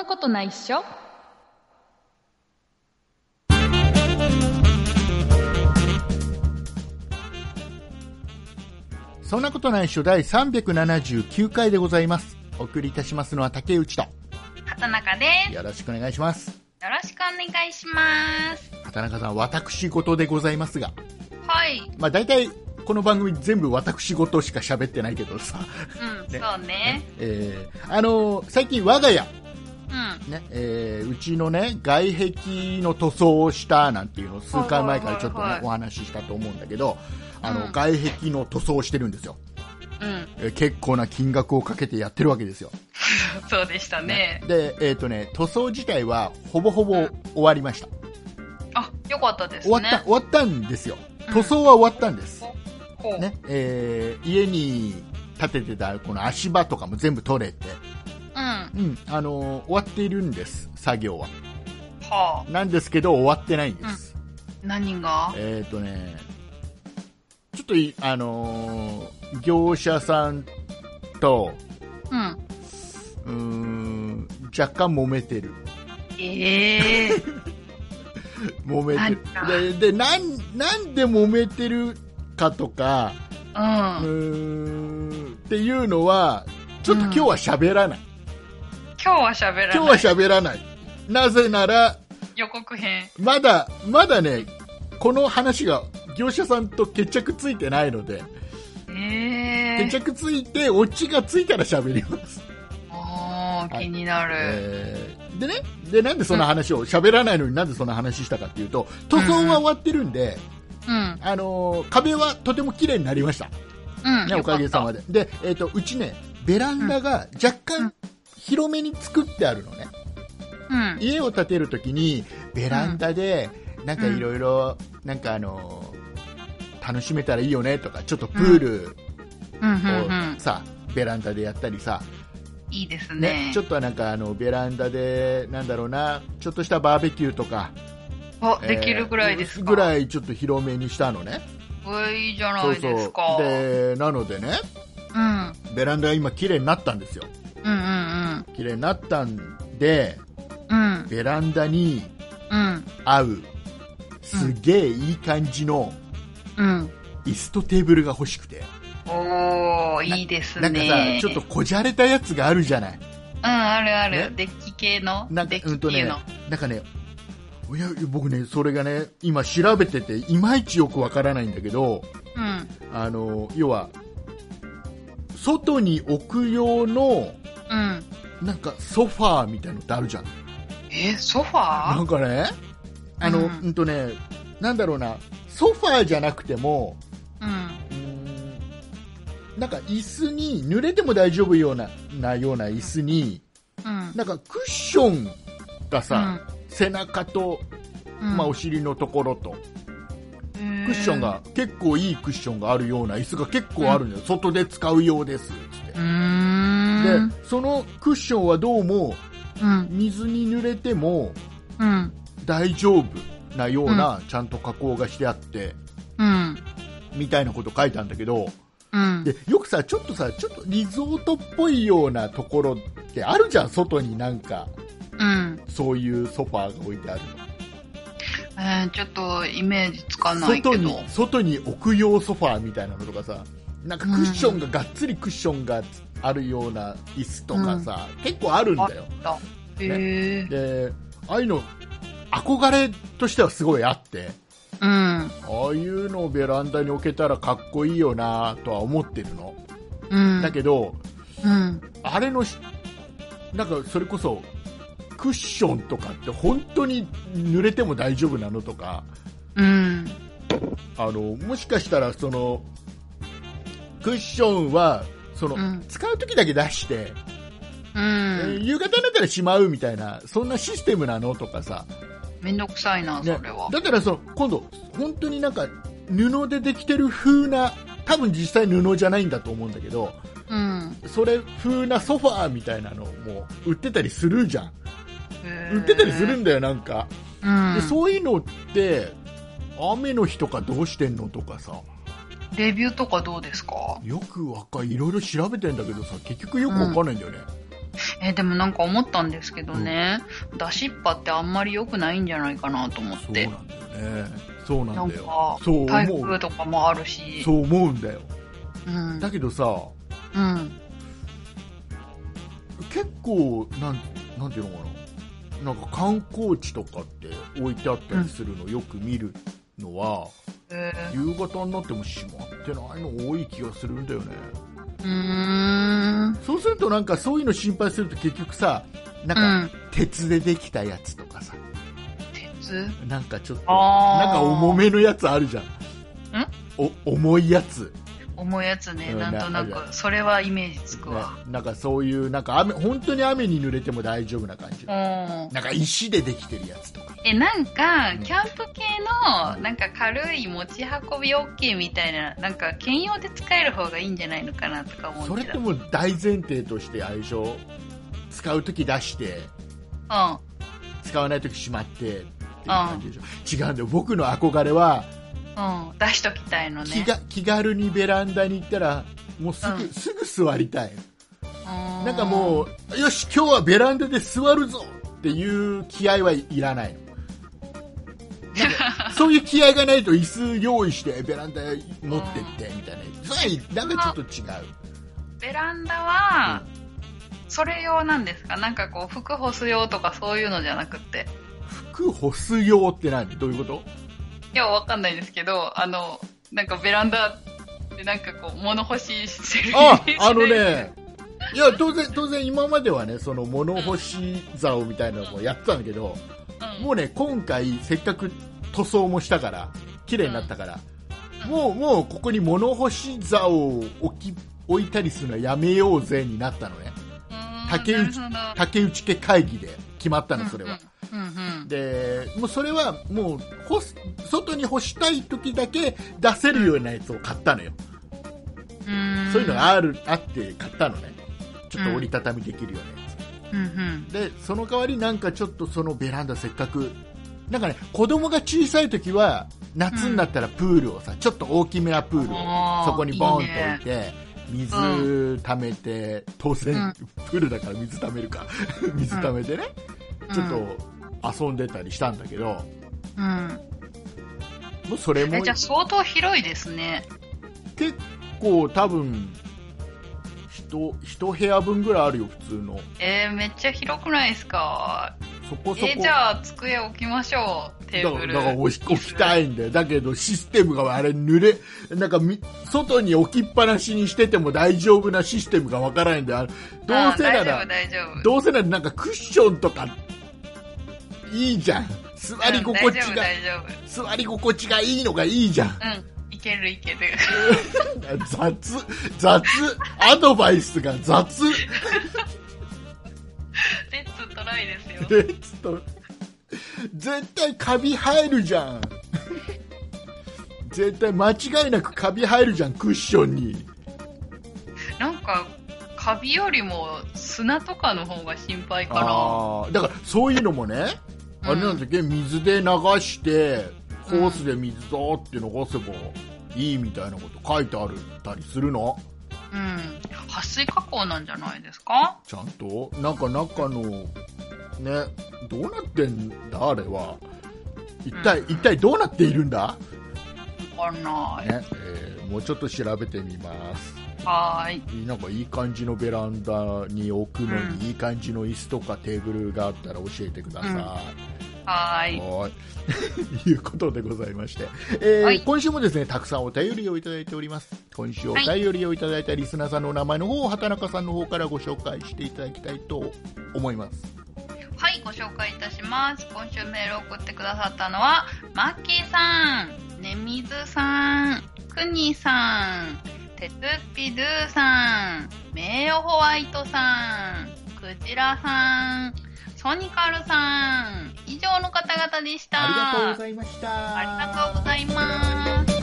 なことないっしょ。そんなことないっしょ第379回でございます。お送りいたしますのは竹内と畑中です。よろしくお願いします。よろしくお願いします。畑中さん、私事でございますが、はい、まあ大体この番組全部私事しか喋ってないけどさ、うん、ね、そうね、最近我が家、うん、ね、うちのね外壁の塗装をしたなんていうのを数回前からちょっとね、はいはいはいはい、お話ししたと思うんだけど、うん、外壁の塗装をしてるんですよ、うん、結構な金額をかけてやってるわけですよそうでしたね。で、塗装自体はほぼほぼ終わりました、うん、あ、よかったですね。終わったんですよ。塗装は終わったんです、うんね、家に建ててたこの足場とかも全部取れて、うんうん、終わっているんです作業は、はあ、なんですけど終わってないんです、うん、何がちょっと業者さんと、うん、若干揉めてる。揉めてる。で、なんで揉めてるかとか、うん、っていうのはちょっと今日は喋らない、うん、今日は喋らない。なぜなら予告編まだね、この話が業者さんと決着ついてないので、決着ついてオチがついたら喋ります。気になる、でね、でなんでそんな話を喋らないのになんでそんな話したかっていうと、塗装は終わってるんで、うんうん、壁はとても綺麗になりました、うんね、おかげさまで。で、うちねベランダが若干広めに作ってあるのね、うん、家を建てるときにベランダでなんかいろいろなんか楽しめたらいいよねとか、ちょっとプールをさベランダでやったりさ、いいですね。ちょっとなんかベランダでなんだろうな、ちょっとしたバーベキューとかできるぐらいですか、ぐらいちょっと広めにしたのね。いいじゃないですか。そうそう。で、なのでね、うん、ベランダが今綺麗になったんですよ、うんうんうん、綺麗になったんで、うん、ベランダに合うすげえいい感じの椅子とテーブルが欲しくて、おー、いいですね。なんかさ、ちょっとこじゃれたやつがあるじゃない、うん、あるある、ね、デッキ系のなんか、デッキ系の、なんかね、いや僕ねそれがね今調べてていまいちよくわからないんだけど、うん、要は外に置く用の、うん、なんかソファーみたいのってあるじゃん。ソファーなんかね、うん、ね、なんだろうな、ソファーじゃなくても、うん、なんか椅子に濡れても大丈夫よう なような椅子に、うん、なんかクッションがさ、うん、背中と、まあ、お尻のところと、うん、クッションが結構いいクッションがあるような椅子が結構あるんだよ、うん、外で使うようですって。でそのクッションはどうも、うん、水に濡れても、うん、大丈夫なような、うん、ちゃんと加工がしてあって、うん、みたいなこと書いたんだけど、うん、でよくさちょっとリゾートっぽいようなところってあるじゃん、外になんか、うん、そういうソファーが置いてあるの、ちょっとイメージつかないけど、外に置く用ソファーみたいなのとかさ、なんかクッションが、うん、がっつりクッションがあるような椅子とかさ、うん、結構あるんだよ。あった、ね、でああいうの憧れとしてはすごいあって、うん、ああいうのをベランダに置けたらかっこいいよなとは思ってるの、うん、だけど、うん、あれのなんかそれこそクッションとかって本当に濡れても大丈夫なのとか、うん、もしかしたらそのクッションはその、うん、使う時だけ出して、うん、夕方になったらしまうみたいな、そんなシステムなのとかさ、めんどくさいな、ね、それは。だからその今度本当になんか布でできてる風な、多分実際布じゃないんだと思うんだけど、うん、それ風なソファーみたいなのも売ってたりするじゃん。売ってたりするんだよ、なんか、うん、でそういうのって雨の日とかどうしてんのとかさ、レビューとかどうですか、よくいろいろ調べてんだけどさ、結局よくわかんないんだよね、でもなんか思ったんですけどね、うん、出しっぱってあんまり良くないんじゃないかなと思って。そうなんだよね。そうなんだよ。なんか台風とかもあるし。そう思うんだよ、うん、だけどさ、うん、結構なんていうのかな、なんか観光地とかって置いてあったりするの、うん、よく見るのは、夕方になっても閉まってないの多い気がするんだよね。そうするとなんかそういうの心配すると結局さ、なんか鉄でできたやつとかさ、鉄なんかちょっとなんか重めのやつあるじゃん。重いやつ。重いやつね、なんとなくそれはイメージつくわ。なんかそういうなんか本当に雨に濡れても大丈夫な感じ。なんか石でできてるやつとか。なんかキャンプ系のなんか軽い持ち運び OK みたいな、なんか兼用で使える方がいいんじゃないのかなとか思う。それってもう大前提として相性使うとき出して、うん、使わないときしまってっていう感じでしょ。違うんだよ。僕の憧れは。うん、出しときたいのね。気軽にベランダに行ったらもうすぐ座りたい。なんかもうよし今日はベランダで座るぞっていう気合はいらない。なんかそういう気合がないと椅子用意してベランダ持ってってみたいな。なんかちょっと違う。ベランダはそれ用なんですか？なんかこう服干す用とかそういうのじゃなくて。服干す用って何？どういうこと？いやわかんないですけど、なんかベランダでなんかこう物干ししてる。ね、いや当然今まではねその物干し竿みたいなのもやってたんだけど、うん、もうね今回せっかく塗装もしたから綺麗になったから、うん、もうここに物干し竿を置いたりするのはやめようぜになったのね。竹内家会議で決まったのそれは。うんうんうんうん、でもうそれはもう外に干したい時だけ出せるようなやつを買ったのよ。そういうのがあって買ったのね。ちょっと折りたたみできるようなやつ、うんうん、でその代わりなんかちょっとそのベランダせっかくなんかね子供が小さい時は夏になったらプールをさ、うん、ちょっと大きめなプールをそこにボーンと置いて水溜めて、うん、当然、うん、プールだから水溜めるか水溜めてね、うん、ちょっと遊んでたりしたんだけど、うん、もうそれもじゃあ相当広いですね。結構多分一部屋分ぐらいあるよ普通の。めっちゃ広くないですか？そこそこ。じゃあ机置きましょう。テーブルだから置きたいんだよ。だけどシステムがあれなんか外に置きっぱなしにしてても大丈夫なシステムがわからないんだよ。どうせならなんかクッションとか。いいじゃん。座り心地がいいのがいいじゃん。うん、いける。雑アドバイスが雑。レッツトライですよ。絶対カビ生えるじゃん。絶対間違いなくカビ生えるじゃんクッションに。なんか。カビよりも砂とかの方が心配かな。だからそういうのもね、あれなんだっけ、水で流してホースで水だって流せばいいみたいなこと書いてあったりするの。うん、撥水加工なんじゃないですか？ちゃんとなんか中のねどうなってんだあれは。一体どうなっているんだ？わかんない。ね、もうちょっと調べてみます。なんかいい感じのベランダに置くのに、うん、いい感じの椅子とかテーブルがあったら教えてください、うん、はいということでございまして、はい、今週もですねたくさんお便りをいただいております。今週お便りをいただいたリスナーさんのお名前の方を畑中さんの方からご紹介していただきたいと思います。はい、ご紹介いたします。今週メールを送ってくださったのはマッキーさん、ねみずさん、くにさん、テツピドゥさん、名誉ホワイトさん、クジラさん、ソニカルさん、以上の方々でした。ありがとうございました。ありがとうございます。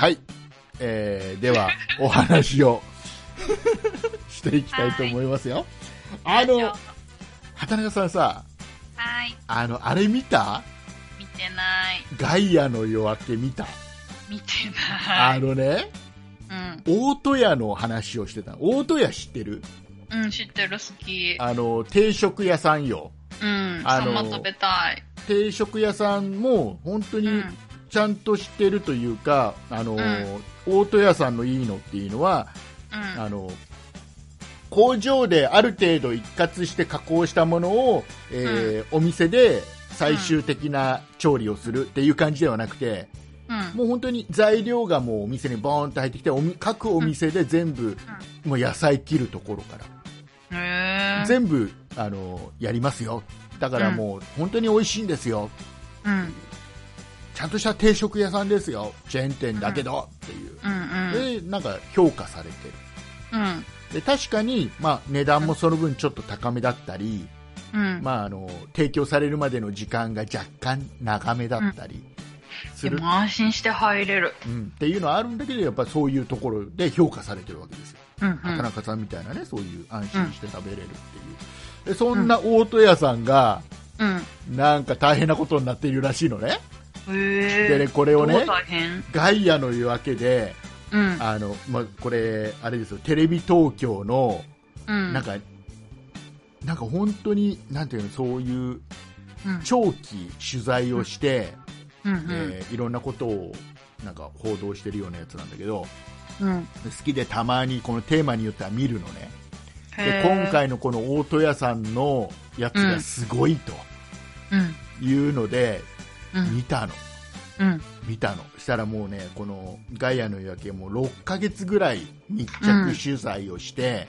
はい、ではお話をしていきたいと思いますよ。畑中さんさ、はい、あれ見た？見てない。ガイアの夜明け見た？見てない。大戸屋の話をしてた。大戸屋知ってる？うん、知ってる、好き。定食屋さんよ。うん、サンマ食べたい。定食屋さんも本当にちゃんとしてるというか、大戸屋さんのいいのっていうのは、うん、工場である程度一括して加工したものを、お店で最終的な調理をするっていう感じではなくて、もう本当に材料がもうお店にボーンと入ってきて、各お店で全部、もう野菜切るところから、全部やりますよ。だからもう本当に美味しいんですよ、ちゃんとした定食屋さんですよ、チェーン店だけどっていう、でなんか評価されてる。で確かに、値段もその分ちょっと高めだったり、提供されるまでの時間が若干長めだったりする、でも安心して入れる、っていうのはあるんだけど、やっぱりそういうところで評価されてるわけですよ、畑中さんみたいなね、そういう安心して食べれるっていう、でそんな大戸屋さんが、なんか大変なことになっているらしいのね。でね、これをね、ガイアの夜明けで、これあれですよ、テレビ東京の、なんか本当になんていうの、そういう長期取材をして、いろんなことをなんか報道してるようなやつなんだけど、好きでたまにこのテーマによっては見るのね。で今回のこの大戸屋さんのやつがすごいというので、見たの。したらもうね、このガイアの夜明けも6ヶ月ぐらい密着取材をして、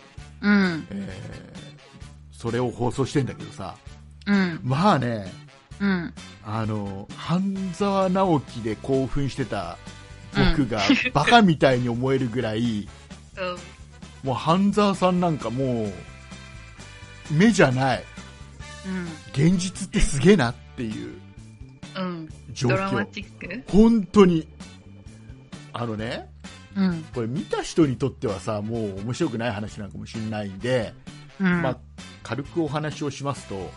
それを放送してんだけどさ、まあね、半沢直樹で興奮してた僕がバカみたいに思えるぐらい、もう半沢さんなんかもう目じゃない、現実ってすげえなっていう状況、ドラマチック、本当にね、これ見た人にとってはさ、もう面白くない話なんかもしれないんで、軽くお話をしますと、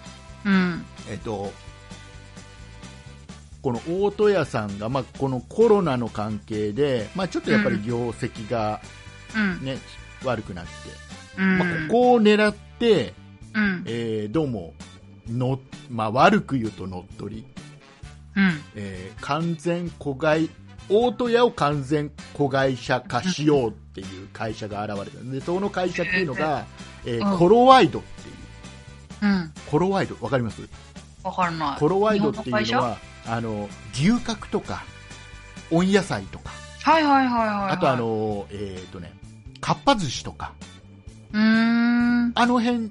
この大戸屋さんが、このコロナの関係で、ちょっとやっぱり業績がね、悪くなって、ここを狙って、どうもの、悪く言うと乗っ取り、完全子会、大戸屋を完全子会社化しようっていう会社が現れたので、その会社っていうのが、コロワイドっていう、コロワイドわかります？わからない。コロワイドっていうのは牛角とか温野菜とか、あとかっぱ寿司とか、あの辺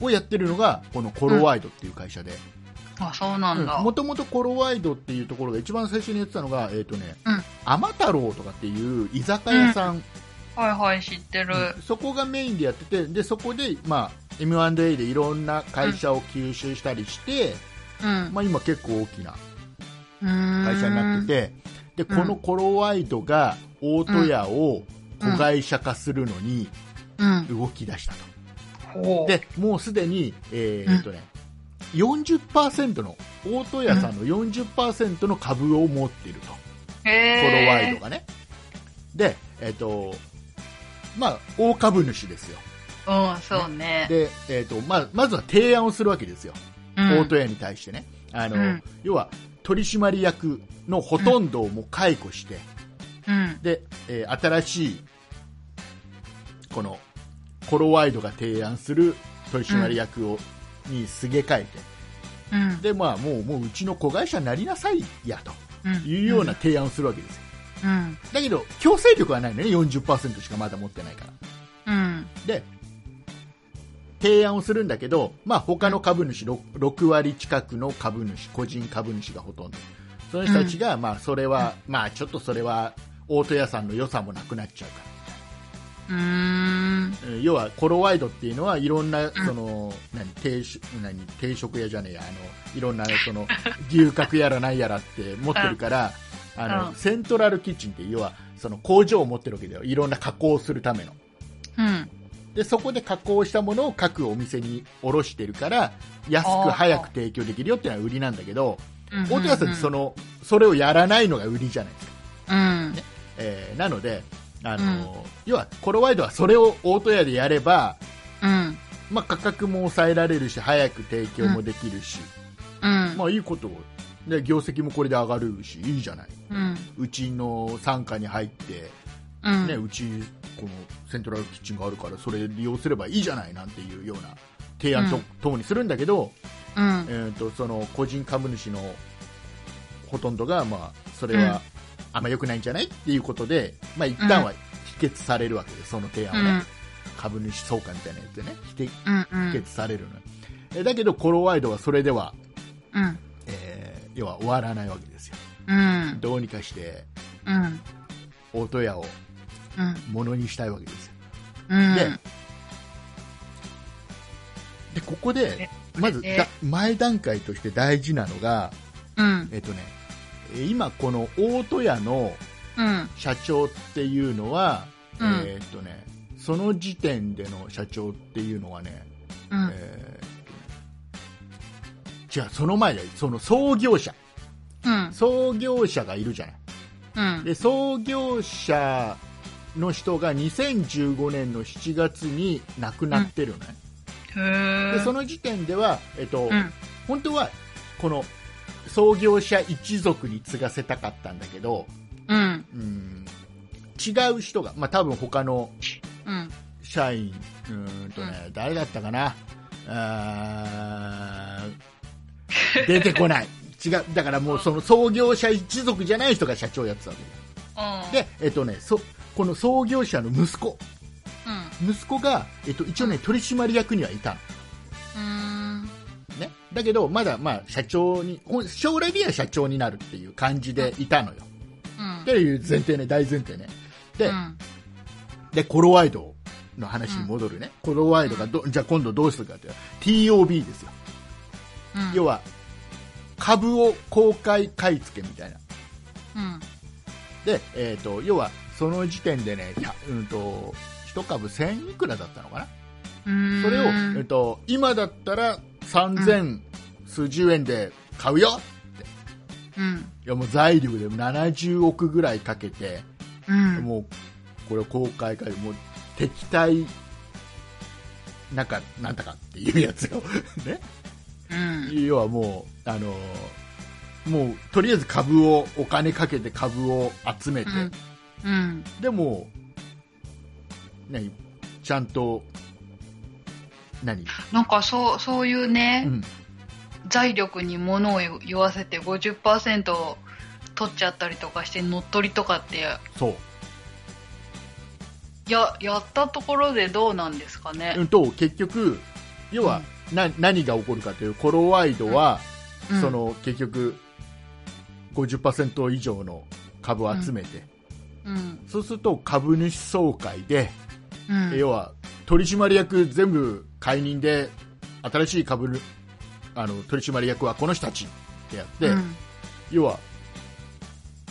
をやってるのがこのコロワイドっていう会社で、もともとコロワイドっていうところが一番最初にやってたのが、天太郎とかっていう居酒屋さん、知ってる、そこがメインでやってて、でそこで、M&A でいろんな会社を吸収したりして、今結構大きな会社になってて、でこのコロワイドが大戸屋を子会社化するのに動き出したと、でもうすでに、40% の大戸屋さんの 40% の株を持っていると、コロワイドがね、で、大株主ですよ、で、まずは提案をするわけですよ、大戸屋に対してね、要は取締役のほとんどをもう解雇して、で、新しいこのコロワイドが提案する取締役を、にすげ替えて、でもううちの子会社になりなさいやというような提案をするわけですよ、だけど強制力はないのね、 40% しかまだ持ってないから、で提案をするんだけど、他の株主 6割近くの株主、個人株主がほとんど、その人たちが、それは、ちょっとそれは大戸屋さんの良さもなくなっちゃうからみたいな、要はコロワイドっていうのはいろんなその、定食屋じゃねえや、いろんなその牛角やらなんやらって持ってるから、セントラルキッチンって要はその工場を持ってるわけだよ、いろんな加工をするための、うん、でそこで加工したものを各お店に卸してるから安く早く提供できるよっていうのは売りなんだけど、大手はそれをやらないのが売りじゃないですか、うんねなので要はコロワイドはそれを大戸屋でやれば、うんまあ、価格も抑えられるし早く提供もできるし、うんまあ、いいことをで業績もこれで上がるしいいじゃない、うん、うちの傘下に入って、うんね、うちこのセントラルキッチンがあるからそれ利用すればいいじゃないなんていうような提案と、うん、ともにするんだけど、うんその個人株主のほとんどが、まあ、それはあんま良くないんじゃないっていうことで、まあ、一旦は否決されるわけですその提案は、うん、株主総会みたいなやつでね否決されるの、だけどコロワイドはそれでは、うん要は終わらないわけですよ、うん、どうにかして、うん、大戸屋をものにしたいわけですよ、うん、でここでまず前段階として大事なのが、うん今この大戸屋の社長っていうのは、うんその時点での社長っていうのはね、うん違うその前だよその創業者、うん、創業者がいるじゃない、うん、で創業者の人が2015年の7月に亡くなってるのね、うん、でその時点では、うん、本当はこの創業者一族に継がせたかったんだけど、うん、違う人が、まあ、多分他の社員、うん、誰だったかな出てこない違うだからもうその創業者一族じゃない人が社長やってたわけで、この創業者の息子、うん、息子が、一応ね取締役にはいたの、ね、だけどまだ、まあ、社長に将来的には社長になるっていう感じでいたのよ、うん、っていう前提ね大前提ね でコロワイドの話に戻るね、うん、コロワイドがじゃあ今度どうするかっていう TOB ですよ、うん、要は株を公開買い付けみたいな、うんで要はその時点でね、1株1000いくらだったのかな、うんそれを、今だったら3000数十円で買うよって、うん、いやもう財力で70億ぐらいかけて、うん、もうこれを公開買いもう敵対なんだかっていうやつよねうん、要はもう、もうとりあえず株をお金かけて株を集めて、うんうん、でも何ちゃんと何なんかそういうね、うん、財力に物を言わせて 50% 取っちゃったりとかして乗っ取りとかってそうやったところでどうなんですかね、うん、と結局要は、うん何が起こるかというコロワイドは、うん、その結局 50% 以上の株を集めて、うんうん、そうすると株主総会で、うん、要は取締役全部解任で新しい取締役はこの人たちってやって、うん、要は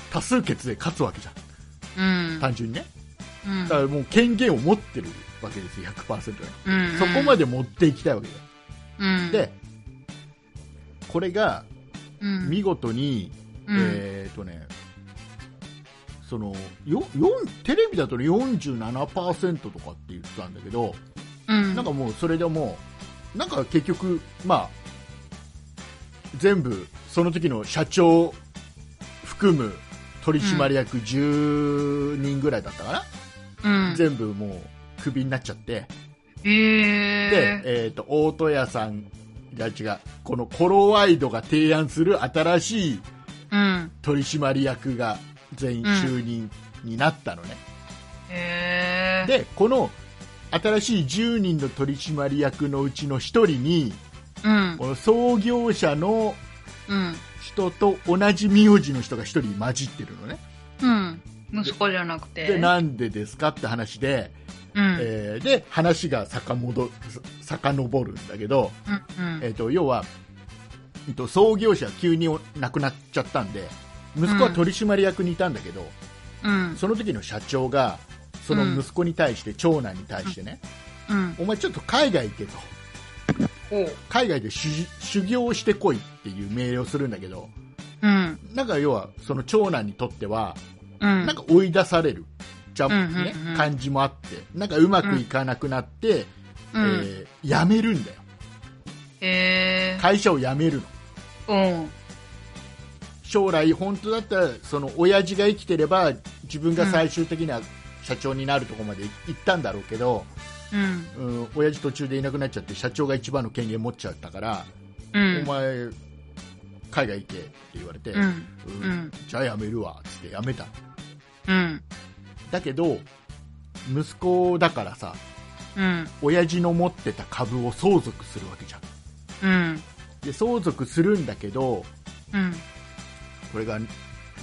多数決で勝つわけじゃん、うん、単純にね、うん、だからもう権限を持ってるわけですよ 100%、ねうん、そこまで持っていきたいわけだよでこれが見事に、うん、そのテレビだと 47% とかって言ってたんだけど、うん、なんかもうそれでもなんか結局まあ全部その時の社長含む取締役10人ぐらいだったかな、うん、全部もうクビになっちゃってで大戸屋さんが違うこのコロワイドが提案する新しい取締役が全員就任になったのね、うんでこの新しい10人の取締役のうちの1人に、うん、この創業者の人と同じ名字の人が1人混じってるのね、うん、息子じゃなくてでなんでですかって話でうんで話が遡るんだけど、うんうん要は、創業者急に亡くなっちゃったんで、息子は取締役にいたんだけど、うん、その時の社長がその息子に対して、うん、長男に対してね、うん、お前ちょっと海外行けと、海外で修行をしてこいっていう命令をするんだけど、うん、なんか要はその長男にとっては、うん、なんか追い出されるじゃ、ね、うんうんうん、感じもあって、なんかうまくいかなくなって、うん、辞めるんだよ、会社を辞めるの、うん、将来本当だったらその親父が生きてれば自分が最終的には社長になるところまで行ったんだろうけど、うん、親父途中でいなくなっちゃって社長が一番の権限持っちゃったから、うん、お前海外行けって言われて、うんうん、じゃあ辞めるわって辞めた、うん、だけど息子だからさ、うん、親父の持ってた株を相続するわけじゃん、うん、で相続するんだけど、うん、これがい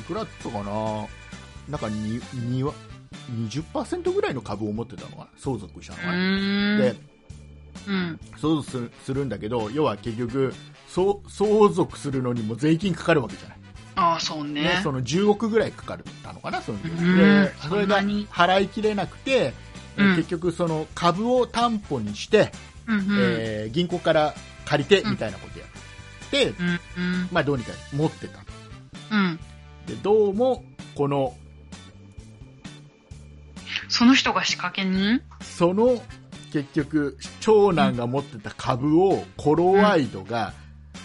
くらだったかな、なんか2%20% ぐらいの株を持ってたのは相続したのは、で、うん、相続するんだけど、要は結局相続するのにも税金かかるわけじゃない。ああ、そうね。ね、その10億ぐらいかかったのかな、その時で、それが払いきれなくて、うん、結局その株を担保にして、うんうん、銀行から借りてみたいなことやって、うんうん、まあどうにか持ってた。うん、でどうもこのその人が仕掛け人？その結局長男が持ってた株をコロワイドが、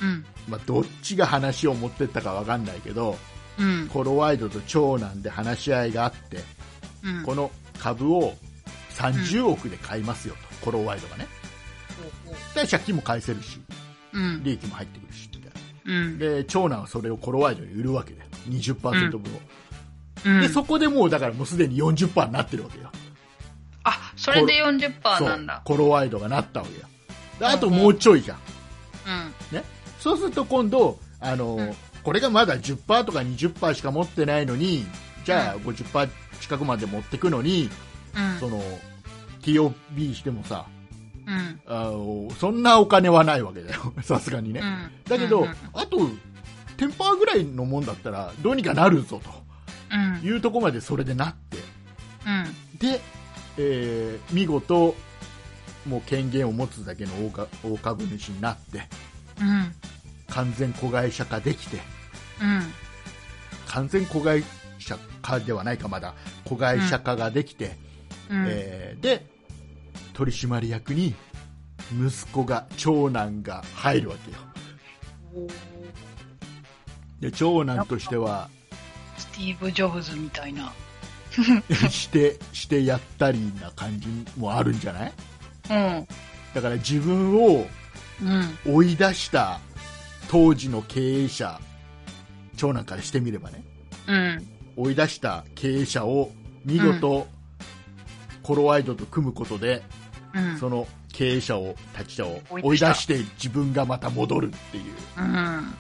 うんうん、まあ、どっちが話を持ってったか分かんないけど、うん、コロワイドと長男で話し合いがあって、うん、この株を30億で買いますよと、うん、コロワイドがね、で借金も返せるし、うん、利益も入ってくるしみたいな、うん、で長男はそれをコロワイドに売るわけで 20% 分を、うんで、そこでもうだからもうすでに 40% になってるわけよ。あ、それで 40% なんだ。コロワイドがなったわけよ。で、あともうちょいじゃん、うん、ね、そうすると今度うん、これがまだ 10% とか 20% しか持ってないのに、じゃあ 50% 近くまで持ってくのに、うん、その TOB してもさ、うん、そんなお金はないわけだよさすがにね、うん、だけど、うん、あと 10% ぐらいのもんだったらどうにかなるぞと、うん、いうとこまでそれでなって、うん、で、見事もう権限を持つだけの大株主になって、うん、完全子会社化できて、うん、完全子会社化ではないかまだ子会社化ができて、うん、で取締役に息子が長男が入るわけよ。で長男としてはスティーブ・ジョブズみたいなしてやったりな感じもあるんじゃない？うん。だから自分を追い出した当時の経営者、長男からしてみればね、うん、追い出した経営者を見事コロワイドと組むことで、うん、その経営者を立ち者を追い出して自分がまた戻るっていう、うん、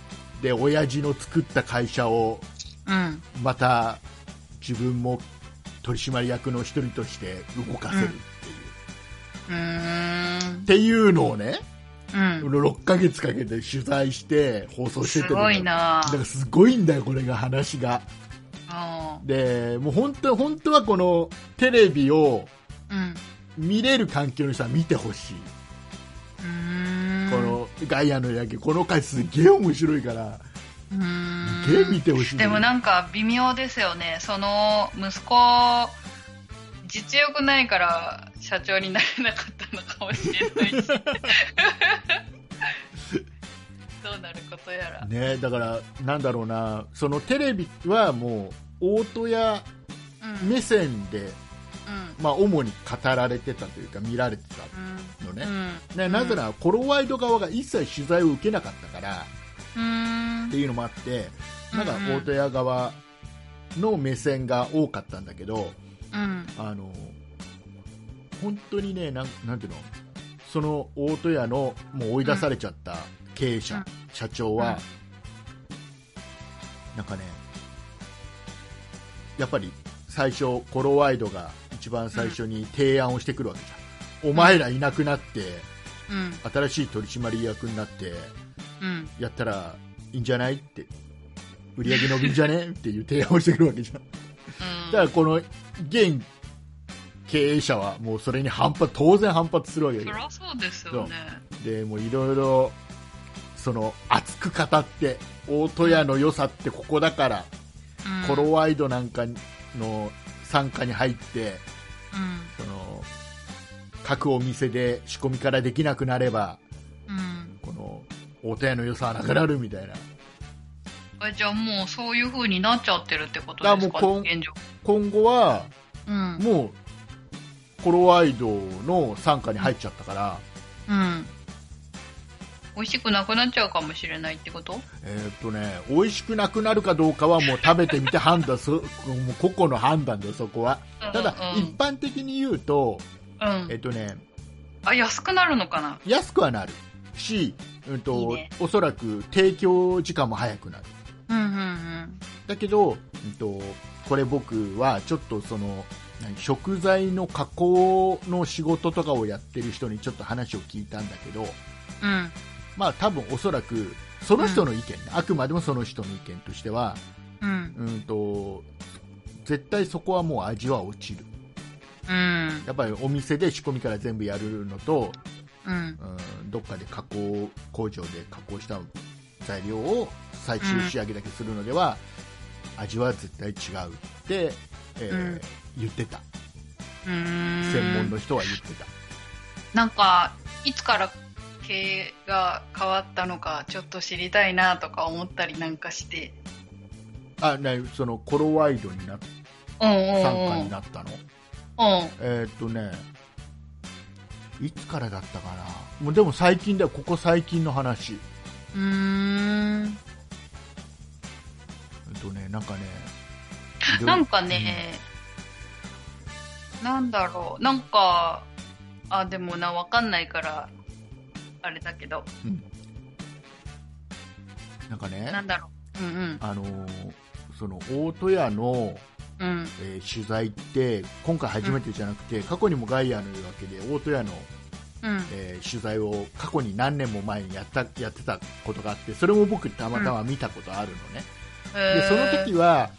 で親父の作った会社を、うん、また自分も取締役の一人として動かせるっていう、っていうのをね、うん、6ヶ月かけて取材して放送してて、すごいな。だからすごいんだよこれが話が。でもう本当はこのテレビを見れる環境の人は見てほしい。このガイアの夜景、この回すげえ面白いから。見てほしい。でもなんか微妙ですよね。その息子実力ないから社長になれなかったのかもしれないしどうなることやら、ね、だからなんだろうな、そのテレビはもう大戸屋目線で、うん、まあ、主に語られてたというか見られてたのね、うん、でなぜならコロワイド側が一切取材を受けなかったから、っていうのもあって、なんか大戸屋側の目線が多かったんだけど、うん、本当にね、なんていうの、その大戸屋のもう追い出されちゃった経営者、うん、社長は、うん、なんかね、やっぱり最初コロワイドが一番最初に提案をしてくるわけじゃん、うん、お前らいなくなって、うん、新しい取締役になって、うん、やったらいいんじゃないって売り上げ伸びるんじゃねっていう提案をしてくるわけじゃん。だからこの現経営者はもうそれに当然反発するわけです。そりゃそうですよね。でもういろいろその熱く語って大戸屋の良さってここだから、コロワイドなんかの傘下に入って、その各お店で仕込みからできなくなれば、この大戸屋の良さはなくなるみたいな。じゃあもうそういう風になっちゃってるってことですか、ね、現状。今後は、もうコロワイドの傘下に入っちゃったから、美味しくなくなっちゃうかもしれないってこと？美味しくなくなるかどうかはもう食べてみて判断するもう個々の判断だよそこは。ただ、一般的に言うと、安くなるのかな？安くはなるし、いいね、おそらく提供時間も早くなる。だけど、これ僕はちょっとその食材の加工の仕事とかをやってる人にちょっと話を聞いたんだけど、まあ多分おそらくその人の意見、あくまでもその人の意見としては、絶対そこはもう味は落ちる、やっぱりお店で仕込みから全部やるのと、どっかで加工工場で加工した材料を最終仕上げだけするのでは、味は絶対違うって、言ってた。専門の人は言ってた。なんかいつから経営が変わったのかちょっと知りたいなとか思ったりなんかして。あ、ね、そのコロワイドになっ参加になったの、いつからだったかな。もうでも最近だよ、ここ最近の話。なんだろう、なんかあでもなわかんないからあれだけど、なんかね、なんだろう、その大戸屋の取材って今回初めてじゃなくて、過去にもガイアの言うわけで大戸屋の、取材を過去に何年も前にやってたことがあって、それも僕たまたま見たことあるのね、でその時は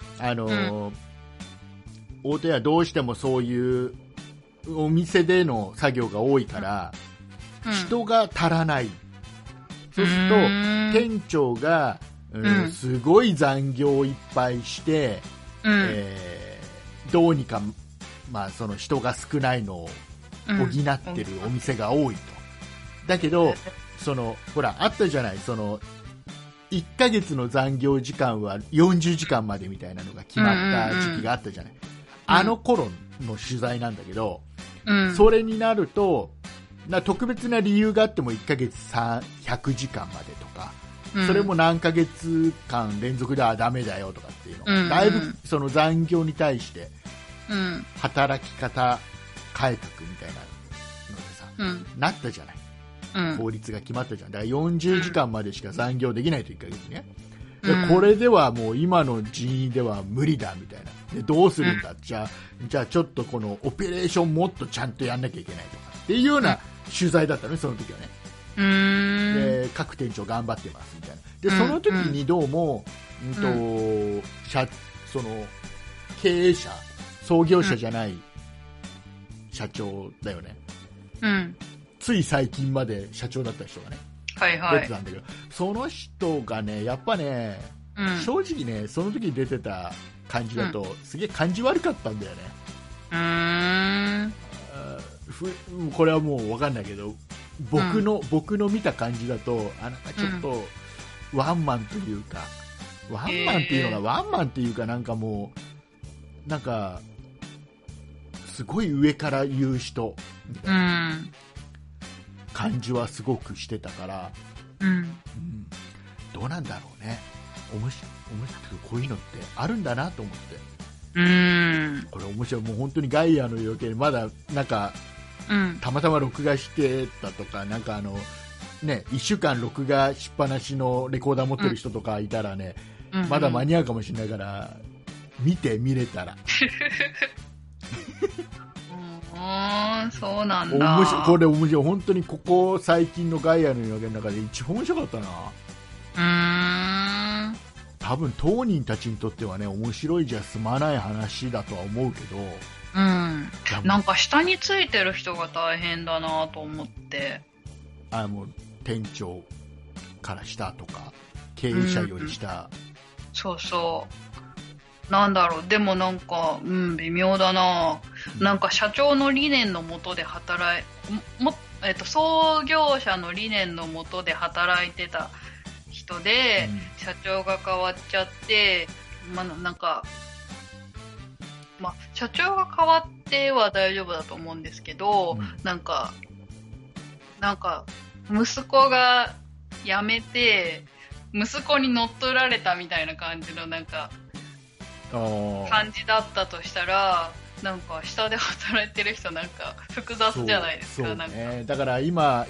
大戸屋どうしてもそういうお店での作業が多いから、人が足らない。そうすると店長が、すごい残業をいっぱいして、どうにか、その人が少ないのを補ってるお店が多いと。だけどそのほらあったじゃない、その1ヶ月の残業時間は40時間までみたいなのが決まった時期があったじゃない、あの頃の取材なんだけど、それになると特別な理由があっても1ヶ月100時間までとか、それも何ヶ月間連続ではダメだよとかっていうの、だいぶその残業に対して働き方改革みたいなのでさ、なったじゃない、法律が決まったじゃん。だから40時間までしか残業できないと1ヶ月ね、これではもう今の人員では無理だみたいな。でどうするんだ、じゃあちょっとこのオペレーションもっとちゃんとやんなきゃいけないとかっていうような取材だったのね、その時はね。で各店長頑張ってますみたいな。でその時にどうも、その経営者、創業者じゃない社長だよね、つい最近まで社長だった人がね、出てたんだけど、その人がねやっぱね、正直ねその時に出てた感じだと、すげえ感じ悪かったんだよね。これはもう分かんないけど、僕の見た感じだと、なんかちょっとワンマンというか、なんかもうなんかすごい上から言う人みたいな感じはすごくしてたから、どうなんだろうね。面白くこういうのってあるんだなと思って、これ面白い。もう本当にガイアの余計にまだなんかたまたま録画してたとか、なんか1週間録画しっぱなしのレコーダー持ってる人とかいたらね、まだ間に合うかもしれないから見れたらそうなんだ。面白い、これ面白い。本当にここ最近のガイアの余計の中で一番面白かったな。多分当人たちにとってはね、面白いじゃ済まない話だとは思うけど、うん、なんか下についてる人が大変だなと思って、あの店長から下とか経営者より下、うん、そうそう、なんだろう、でもなんか、うん、微妙だな、うん、なんか社長の理念のもとで働いも、創業者の理念のもとで働いてた人で、うん、社長が変わっちゃって、まあ、なんかまあ、社長が変わっては大丈夫だと思うんですけど、うん、なんか息子が辞めて息子に乗っ取られたみたいな感じのなんか感じだったとしたら、なんか下で働いてる人なんか複雑じゃないですか。そうね、なんかだから今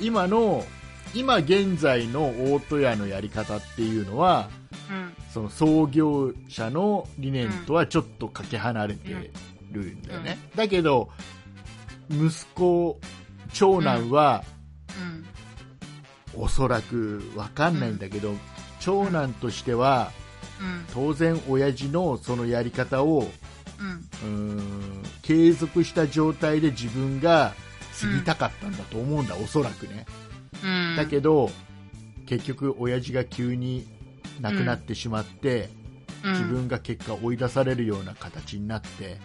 現在の大戸屋のやり方っていうのは、うん、その創業者の理念とはちょっとかけ離れてるんだよね、うん、だけど息子長男は、うんうん、おそらく分かんないんだけど、うん、長男としては、うん、当然親父のそのやり方を、うん、継続した状態で自分が継ぎたかったんだと思うんだ、おそらくね、うん、だけど結局親父が急に亡くなってしまって、うん、自分が結果追い出されるような形になって、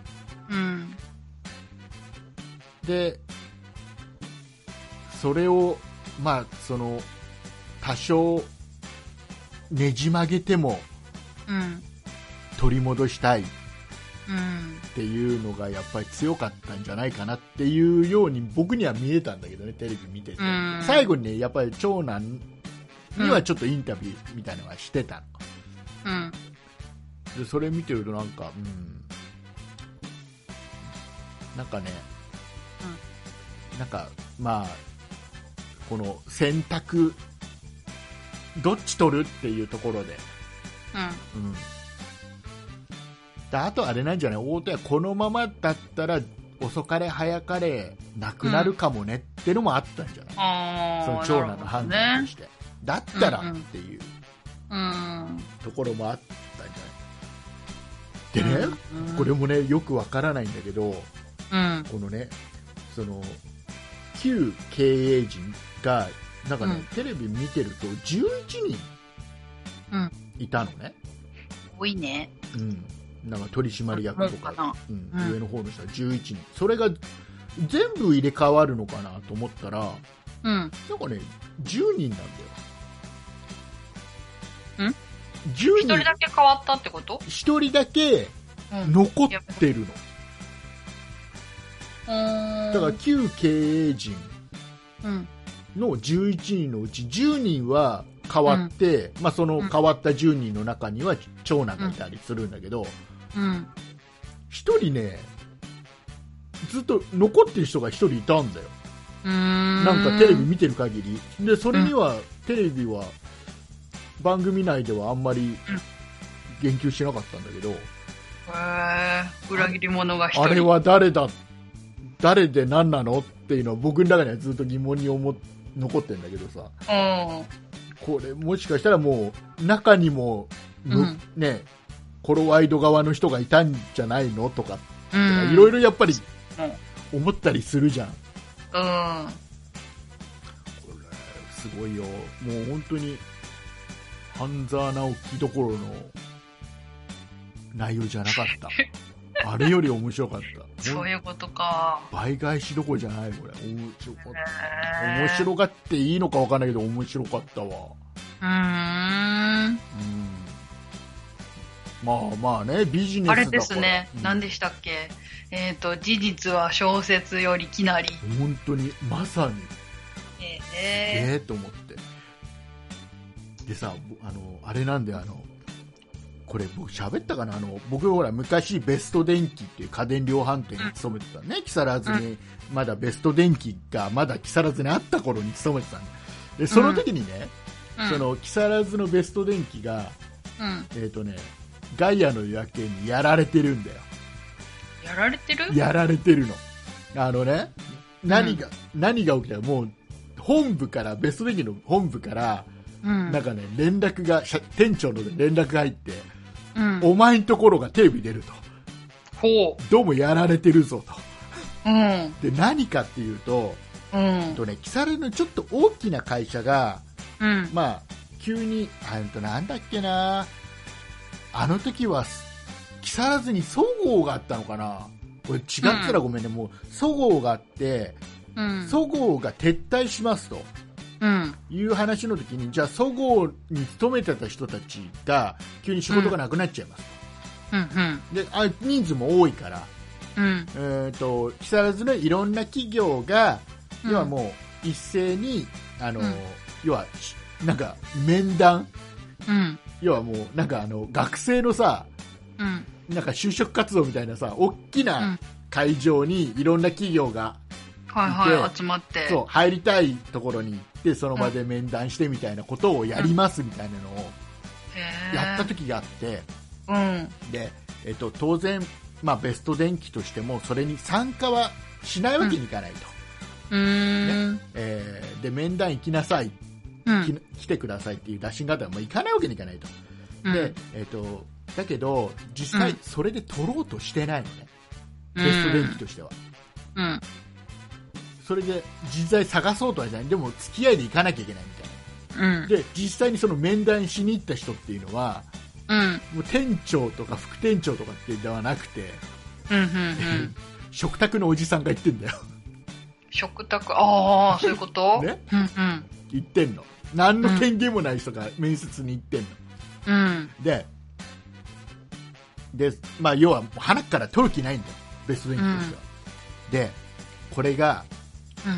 うん、でそれをまあその多少ねじ曲げても取り戻したいっていうのがやっぱり強かったんじゃないかなっていうように僕には見えたんだけどね、テレビ見てて、うん、最後にねやっぱり長男にはちょっとインタビューみたいなのはしてたの、うん、でそれ見てるとなんか、うん、なんかね、うん、なんかまあこの選択どっち取るっていうところで、うんうん、あとあれなんじゃない、大戸屋このままだったら遅かれ早かれなくなるかもねってのもあったんじゃない、うん、その長男の判断として、ね、だったらっていうところもあったんじゃない、うん、でね、うん、これもねよくわからないんだけど、うん、このねその旧経営陣がなんかね、うん、テレビ見てると11人いたのね、うん、多いね、うん、なんか取締役とか、うんうん、上の方の人は11人、それが全部入れ替わるのかなと思ったら、うん、なんかね10人なんだよ、ん？1人だけ変わったってこと？1人だけ残ってるの、うん、だから旧経営陣の11人のうち10人は変わって、うん、まあ、その変わった10人の中には長男がいたりするんだけど、うんうん、1人ねずっと残ってる人が1人いたんだよ、なんかテレビ見てる限りで、それにはテレビは番組内ではあんまり言及しなかったんだけど、裏切り者が一人、あれは誰で何なのっていうのは僕の中にはずっと疑問に残ってるんだけどさ、これもしかしたらもう中にも、うん、ね、コロワイド側の人がいたんじゃないのとかいろいろやっぱり思ったりするじゃん、うん、これすごいよ、もう本当に半沢直樹どころの内容じゃなかったあれより面白かった、そういうことか、倍返しどころじゃない、これ面白かった、面白がっていいのか分かんないけど面白かったわ、うん、まあまあね、ビジネスだからあれですね、うん、何でしたっけ、事実は小説よりきなり、本当にまさにすげえと思って、でさ、あれなんで、これ僕喋ったかな、僕ほら昔ベスト電機っていう家電量販店に勤めてたね、木更津に、まだベスト電機がまだ木更津にあった頃に勤めてたんで、その時にね、その木更津のベスト電機が、ね、ガイアの夜景にやられてるんだよ、やられてる？やられてるの、ね、何が起きたらもう本部から、ベスト電機の本部からうん、なんかね連絡が店長の連絡が入って、うん、お前んところがテレビ出ると、ほうどうもやられてるぞと、うん、で何かっていうと、うんね、木更津のちょっと大きな会社が、うん、まあ急になんだっけな、あの時は木更津にそごうがあったのかな、これ違ったらごめんね、うん、もうそごうがあってそごうが撤退しますと、うん、いう話の時にじゃあそごうに勤めてた人たちが急に仕事がなくなっちゃいます、うんうん、で人数も多いから、うん、木更津のいろんな企業が、うん、要はもう一斉にうん、要はなんか面談、うん、要はもうなんか学生のさ、うん、なんか就職活動みたいなさ大きな会場にいろんな企業がはいはい、集まってそう入りたいところに行ってその場で面談してみたいなことをやりますみたいなのをやった時があって、うん、で、当然、まあ、ベスト電機としてもそれに参加はしないわけにいかないと、うんねで面談行きなさい、うん、来てくださいっていう打診があったらもう行かないわけにいかないと、うんでだけど実際それで取ろうとしてないのね、うん、ベスト電機としては、うんうんそれで人材探そうとはじゃない、でも付き合いで行かなきゃいけないみたいな、うん、で実際にその面談しに行った人っていうのは、うん、もう店長とか副店長とかってではなくて、うんうんうん、食卓のおじさんが行ってんだよ。食卓、ああそういうことね、うんうん、行ってんの、何の権限もない人が面接に行ってんの、うん、でまあ要は鼻から取る気ないんだよベスト電機の人は、うん、でこれが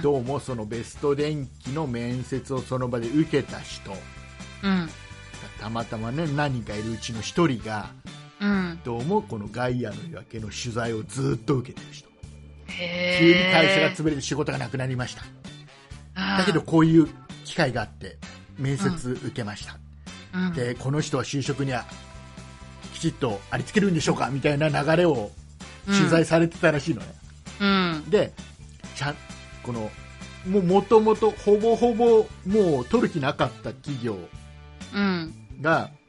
どうもそのベスト電機の面接をその場で受けた人、うん、たまたまね何人かいるうちの一人が、うん、どうもこのガイアの夜明けの取材をずっと受けてる人、急に会社が潰れて仕事がなくなりました、だけどこういう機会があって面接受けました、うん、でこの人は就職にはきちっとありつけるんでしょうかみたいな流れを取材されてたらしいのね、うん、でちゃんこのもともとほぼほぼもう取る気なかった企業が、うん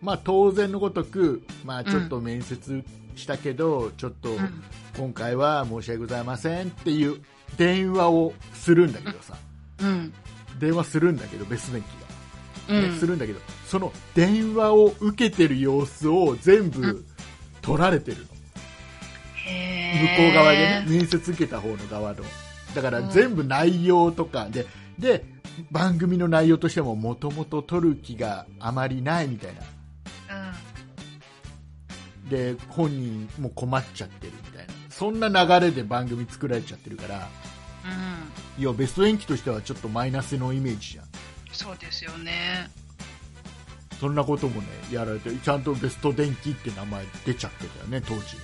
まあ、当然のごとく、まあ、ちょっと面接したけど、うん、ちょっと今回は申し訳ございませんっていう電話をするんだけどさ、うん、電話するんだけど別電機が、うん、するんだけどその電話を受けてる様子を全部取られてるの、うん、へー向こう側でね面接受けた方の側のだから全部内容とかで、うん、で番組の内容としてももともと撮る気があまりないみたいな、うん、で本人も困っちゃってるみたいなそんな流れで番組作られちゃってるから、うん、いやベスト演技としてはちょっとマイナスのイメージじゃん。そうですよね。そんなこともねやられてちゃんとベスト電機って名前出ちゃってたよね当時ね、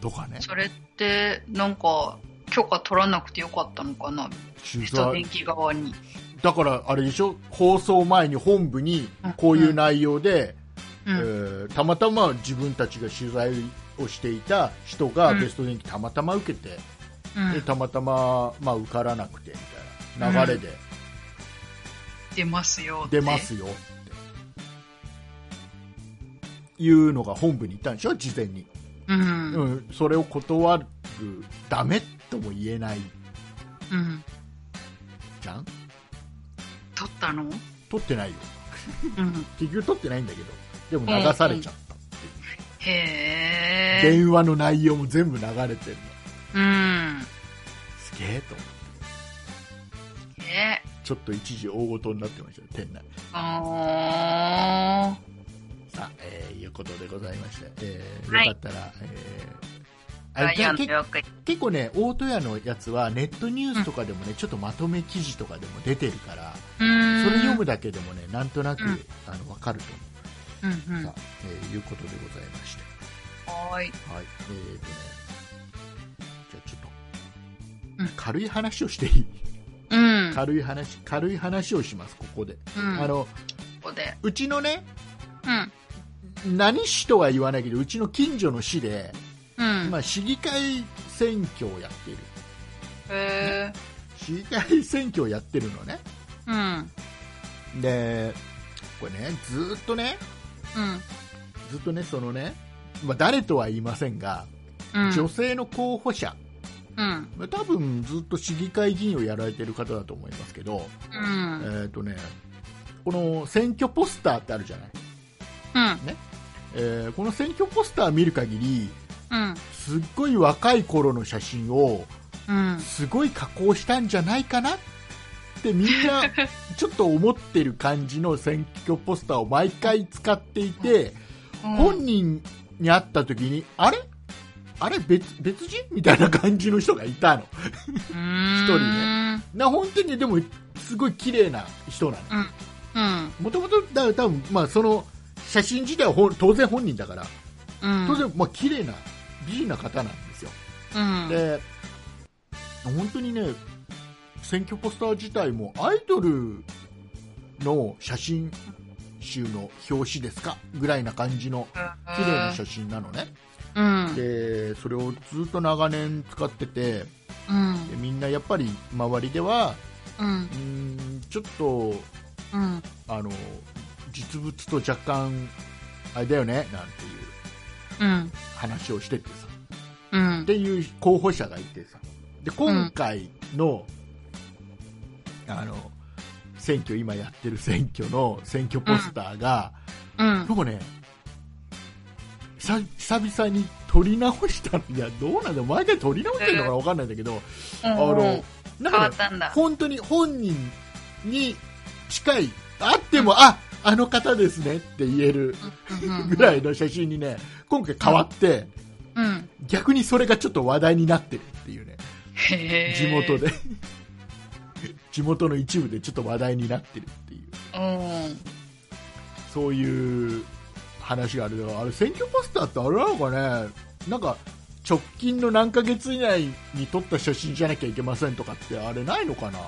とかね。それってなんか許可取らなくてよかったのかなベスト電機側に。だからあれでしょ、放送前に本部にこういう内容で、うんたまたま自分たちが取材をしていた人がベスト電機たまたま受けて、うん、でたまたま、まあ、受からなくてみたいな流れで、うん、出ますよっていうのが本部に行ったんでしょ事前に。うんうん、それを断るダメとも言えない、うん、じゃん。取ったの？取ってないよ結局取ってないんだけどでも流されちゃったっていう、へー電話の内容も全部流れてるの、うん、すげーと思って、ちょっと一時大事になってました店内。あーいうことでございまして、はい、よかったら、結構ね大戸屋のやつはネットニュースとかでもね、うん、ちょっとまとめ記事とかでも出てるから、うん、それ読むだけでもねなんとなく、うん、分かると思う、うんうん、さあ、いうことでございまして、はいじゃあちょっと、うん、軽い話をしていい？うん、軽い話をしますここで、うん、ここでうちのねうん、何市とは言わないけどうちの近所の市で、うんまあ、市議会選挙をやっている、市議会選挙をやってるのね、うん、でこれねずっとね、うん、ずっとねそのね、まあ、誰とは言いませんが、うん、女性の候補者、うん、多分ずっと市議会議員をやられてる方だと思いますけど、うん、ねこの選挙ポスターってあるじゃない、うんねこの選挙ポスター見る限り、うん、すっごい若い頃の写真をすごい加工したんじゃないかなってみんなちょっと思ってる感じの選挙ポスターを毎回使っていて、うん、本人に会った時にあれあれ 別人みたいな感じの人がいたの一人ねな本当にでもすごい綺麗な人なのもともとだから多分、まあ、その写真自体は当然本人だから、うん、当然、まあ、綺麗な美人な方なんですよ、うん、で本当にね選挙ポスター自体もアイドルの写真集の表紙ですかぐらいな感じの綺麗な写真なのね、うん、でそれをずっと長年使ってて、うん、でみんなやっぱり周りでは、うん、ちょっと、うん、実物と若干あれだよねなんていう話をしててさ、うん、っていう候補者がいてさで今回の、うん、選挙今やってる選挙の選挙ポスターが、うんうん、なんかね久々に撮り直したのいやどうなんだ毎回撮り直してるのか分かんないんだけど、うん、なんか、ね、本当に本人に近いあっても、うん、あの方ですねって言えるぐらいの写真にね今回変わって、うんうん、逆にそれがちょっと話題になってるっていうね地元で地元の一部でちょっと話題になってるっていう、うん、そういう話があるけどあれ選挙ポスターってあれなのかねなんか直近の何ヶ月以内に撮った写真じゃなきゃいけませんとかってあれないのかな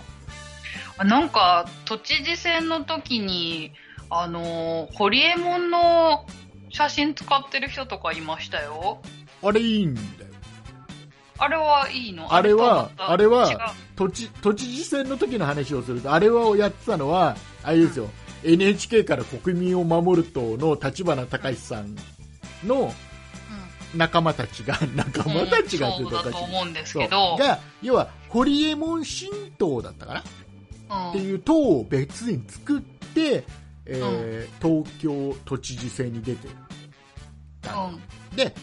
なんか都知事選の時にホリエモンの写真使ってる人とかいましたよあれいいんだよあれはいいのあれは都知事選の時の話をするとあれはやってたのはあれですよ、うんNHK から国民を守る党の立花隆さんの仲間たちがっていうとが要はホリエモン新党だったかな、うん、っていう党を別に作って、東京都知事選に出てた、うん、で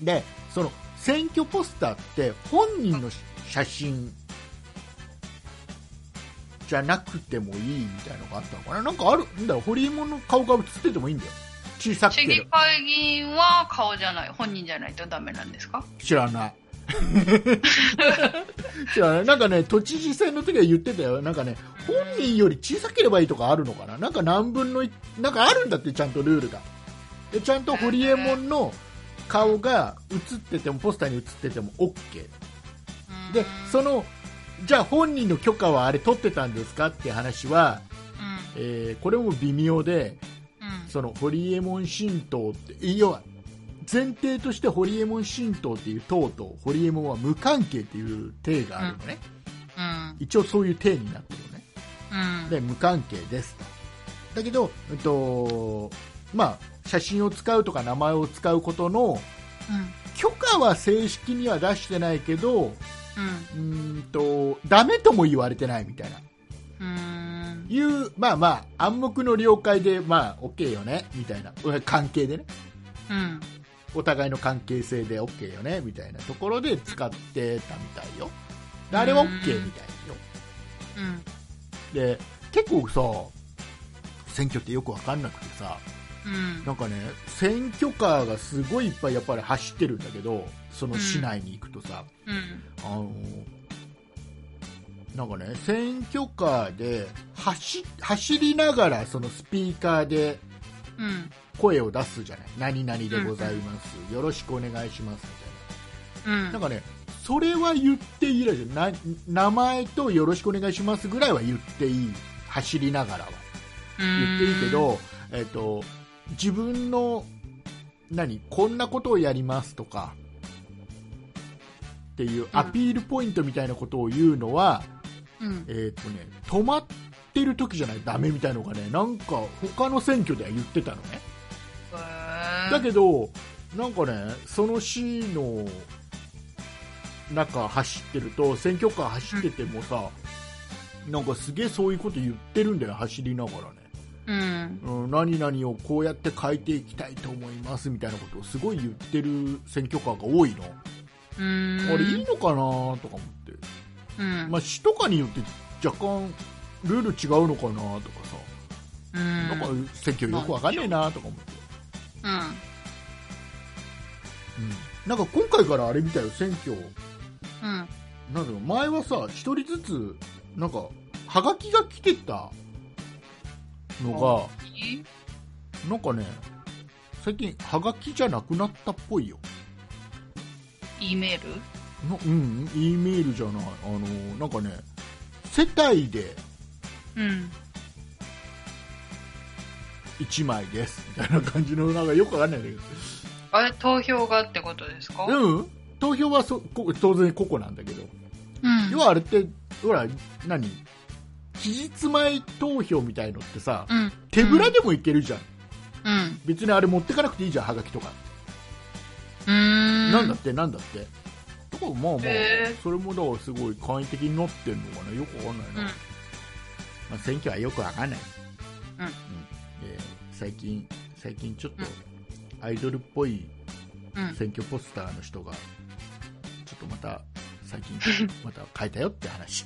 でその選挙ポスターって本人の写真、うんじゃなくてもいいみたいなのがあったのかななんかあるんだよ堀井もの顔が映っててもいいんだよ小さくて市議会議員は顔じゃない本人じゃないとダメなんですか知らない知らないなんかね都知事選の時は言ってたよなんかね本人より小さければいいとかあるのかななんか何分の1なんかあるんだってちゃんとルールがでちゃんと堀江門の顔が映っててもポスターに映ってても OK でそのじゃあ本人の許可はあれ取ってたんですかって話は、うんこれも微妙で、うん、そのホリエモン新党って要は前提としてホリエモン新党っていう党とホリエモンは無関係っていう体があるのね、うん、一応そういう体になってるよね、うん、で無関係ですとだけど、まあ、写真を使うとか名前を使うことの許可は正式には出してないけどダメとも言われてないみたいないうまあまあ暗黙の了解でまあ OK よねみたいな関係でね、うん、お互いの関係性で OK よねみたいなところで使ってたみたいよあれは OK みたいよ、うん、で結構さ選挙ってよく分かんなくてさ、うん、なんかね選挙カーがすごいいっぱいやっぱり走ってるんだけどその市内に行くとさ、うんうん、なんかね選挙カーで走りながらそのスピーカーで声を出すじゃない、うん、何々でございます、うん、よろしくお願いしますみたいな、うん、なんかねそれは言っていいらしい名前とよろしくお願いしますぐらいは言っていい走りながらは言っていいけど、自分のこんなことをやりますとかっていうアピールポイントみたいなことを言うのは、うん、ね、止まっってる時じゃないダメみたいのがね、なんか他の選挙では言ってたのね。だけどなんかね、その市の中走ってると、選挙カー走っててもさ、なんかすげえそういうこと言ってるんだよ、走りながらね。うん、何々をこうやって変えていきたいと思いますみたいなことをすごい言ってる選挙カーが多いの。あれいいのかなとか思って、まあ、市とかによって若干ルール違うのかなとかさ、なんか選挙よくわかんないなとか思って、なんか今回からあれみたいよ、選挙、なんだろう、前はさ一人ずつなんかはがきが来てたのが、なんかね最近はがきじゃなくなったっぽいよ。 E メールの、E メールじゃない、なんかね世帯で1枚ですみたいな感じの、なんかよくわかんないんだけど、あれ投票がってことですか？投票は当然個々なんだけど、要はあれってほら何期日前投票みたいのってさ、手ぶらでもいけるじゃん、別にあれ持ってかなくていいじゃん、はがきとか。なんだってとか、まあまあ、それもだからすごい簡易的になってんのかな、よくわかんないな、まあ、選挙はよくわかんない、最近ちょっとアイドルっぽい選挙ポスターの人がちょっとまた最近また変えたよって話、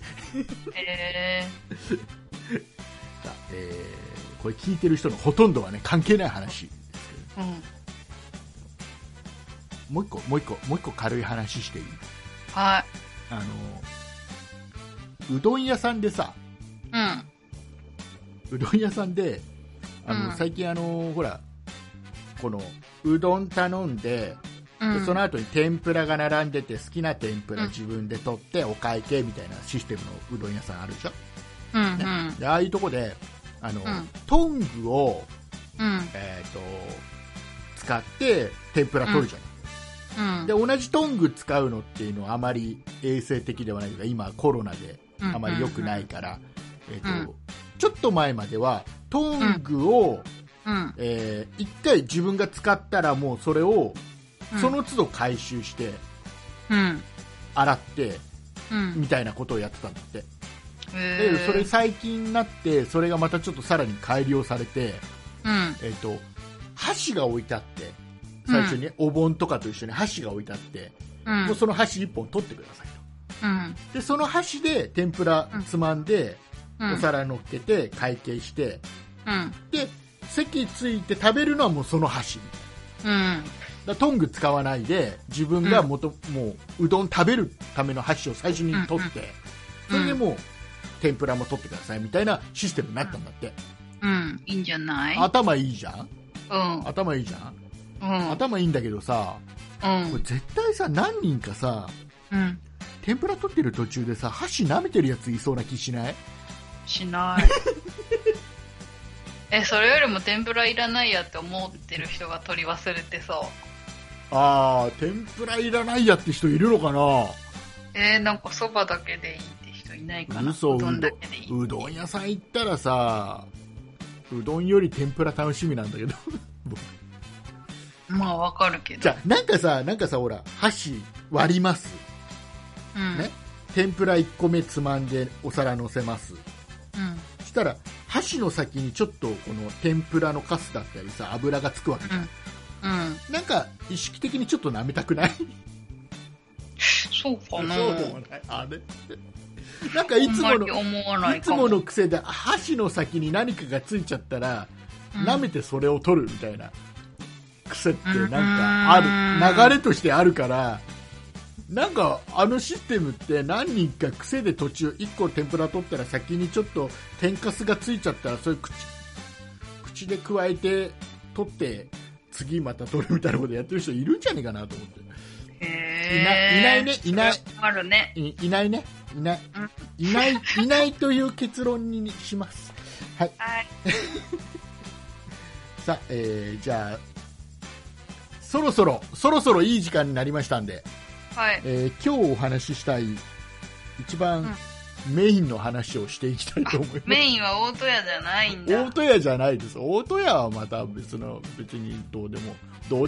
これ聞いてる人のほとんどはね関係ない話ですけど、もう一個軽い話していい？はい。うどん屋さんでさ、うどん屋さんで最近ほらこのうどん頼んで、でその後に天ぷらが並んでて、好きな天ぷら自分で取ってお会計みたいなシステムのうどん屋さんあるでしょ、ね、でああいうとこでトングを、使って天ぷら取るじゃない、で同じトング使うのっていうのはあまり衛生的ではないとか、今コロナであまり良くないから、ちょっと前まではトングを、1回自分が使ったらもうそれをその都度回収して、洗って、みたいなことをやってたんだって、でそれ最近になってそれがまたちょっとさらに改良されて、箸が置いてあって、最初に、お盆とかと一緒に箸が置いてあって、もうその箸1本取ってくださいと、でその箸で天ぷらつまんで、お皿乗っけて会計して、で席ついて食べるのはもうその箸、トング使わないで自分がもううどん食べるための箸を最初に取って、それでもう天ぷらも取ってくださいみたいなシステムになったんだって、いいんじゃない？頭いいじゃん、頭いいじゃん、頭いいんだけどさ、これ絶対さ何人かさ、天ぷら取ってる途中でさ箸舐めてるやついそうな気しない？しないそれよりも天ぷらいらないやって思ってる人が取り忘れてそう。ああ、天ぷらいらないやって人いるのかな。なんかそばだけでいいって人いないかな。うどんだけでいい。うどん屋さん行ったらさ、うどんより天ぷら楽しみなんだけど。まあわかるけど。じゃあなんかさほら箸割ります。ね、天ぷら1個目つまんでお皿乗せます。したら箸の先にちょっとこの天ぷらのカスだったりさ油がつくわけじゃん、なんか意識的にちょっと舐めたくない？そうかな、あれなんかいつもの癖で箸の先に何かがついちゃったら、舐めてそれを取るみたいな癖ってなんかある、流れとしてあるから、なんかあのシステムって何人か癖で途中1個天ぷら取ったら先にちょっと天かすがついちゃったら、それ口でくわえて取って次また取るみたいなことやってる人いるんじゃねえかなと思って。いないという結論にします。はい、さあ、じゃあそろそろいい時間になりましたんで、今日お話ししたい一番メインの話をしていきたいと思います。メインは大戸屋じゃないんだ。大戸屋じゃないです。大戸屋はまた別にどう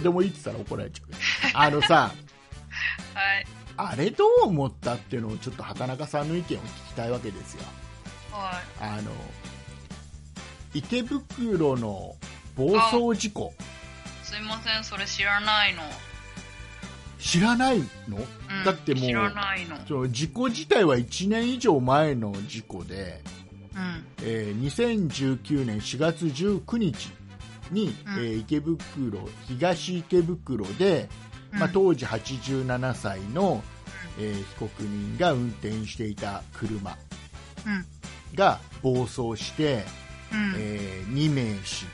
でもいいって言ったら怒られちゃう。あのさ、はい、あれどう思ったっていうのをちょっと畑中さんの意見を聞きたいわけですよ。はい、あの池袋の暴走事故。すいません、それ知らないの。知らないの？だってもう知らないの。その事故自体は1年以上前の事故で、2019年4月19日に、池袋、東池袋で、当時87歳の、被告人が運転していた車が暴走して、2名死亡、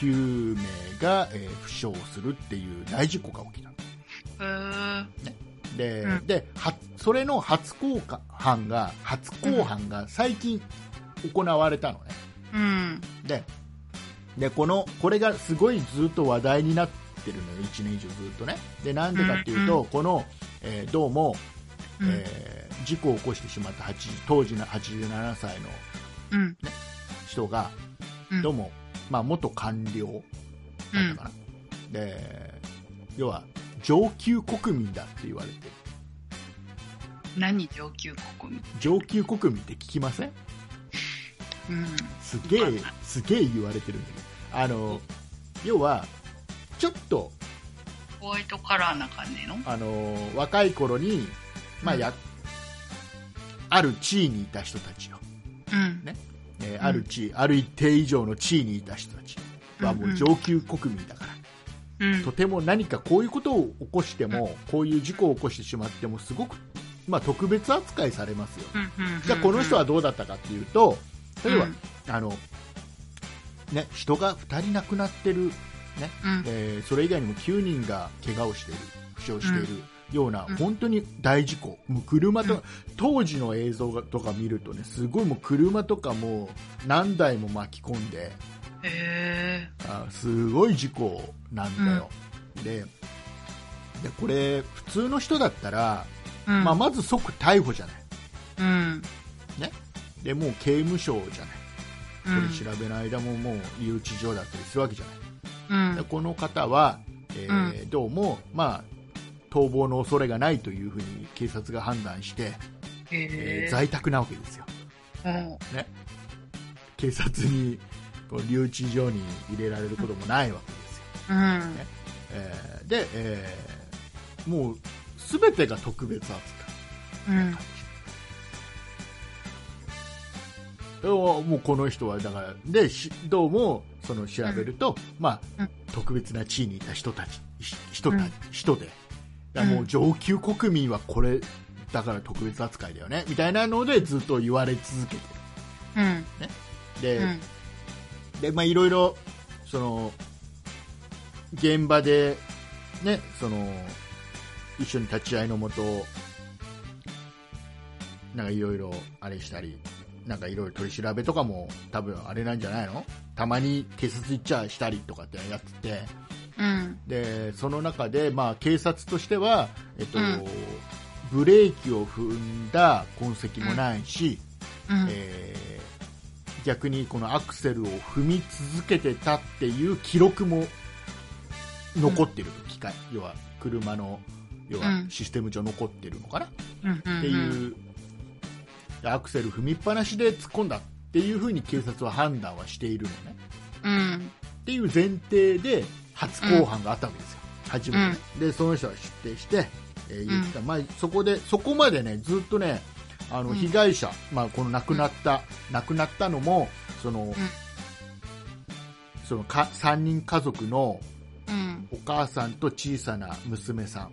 9名が、負傷するっていう大事故が起きたの。でそれの初公判が最近行われたのね、でこれがすごいずっと話題になってるのよ、1年以上ずっとね。でなんでかっていうと、この、どうも、事故を起こしてしまった当時の87歳の、人がどうも、元官僚だったかな、で要は上級国民だって言われてる。何上級国民？上級国民って聞きません？すげえ言われてるんだけど、要はちょっとホワイトカラーな感じの、若い頃に、ある地位にいた人たちよ、ある一定以上の地位にいた人たちはもう上級国民だから、とても何かこういうことを起こしても、こういう事故を起こしてしまってもすごく、特別扱いされますよ。じゃあこの人はどうだったかっていうと、例えば、人が2人亡くなってる、それ以外にも9人が怪我をしている、負傷しているような、本当に大事故。もう車と、当時の映像とか見るとね、すごいもう車とかも何台も巻き込んで、すごい事故なんだよ、でこれ普通の人だったら、まず即逮捕じゃない、でもう刑務所じゃない、それ調べの間ももう留置場だったりするわけじゃない、でこの方は、どうも、逃亡の恐れがないというふうに警察が判断して、在宅なわけですよ、警察に留置所に入れられることもないわけですよ、で、もう全てが特別扱いな感じ、もうこの人はだからでどうもその調べると、特別な地位にいた人で、だからもう上級国民はこれだから特別扱いだよねみたいなのでずっと言われ続けてる、で、いろいろその現場で、その一緒に立ち会いのもといろいろあれしたり、いろいろ取り調べとかも多分あれなんじゃないの、たまに警察行っちゃしたりとかってやってて、でその中で、警察としては、ブレーキを踏んだ痕跡もないし、逆にこのアクセルを踏み続けてたっていう記録も残ってる、要は車の要はシステム上残ってるのかな、っていうアクセル踏みっぱなしで突っ込んだっていうふうに警察は判断はしているのね、っていう前提で初公判があったわけですよ、初めて、でその人は出廷して、言ってた、そこまでねずっとね、被害者、この亡くなったのもその3人家族のお母さんと小さな娘さん、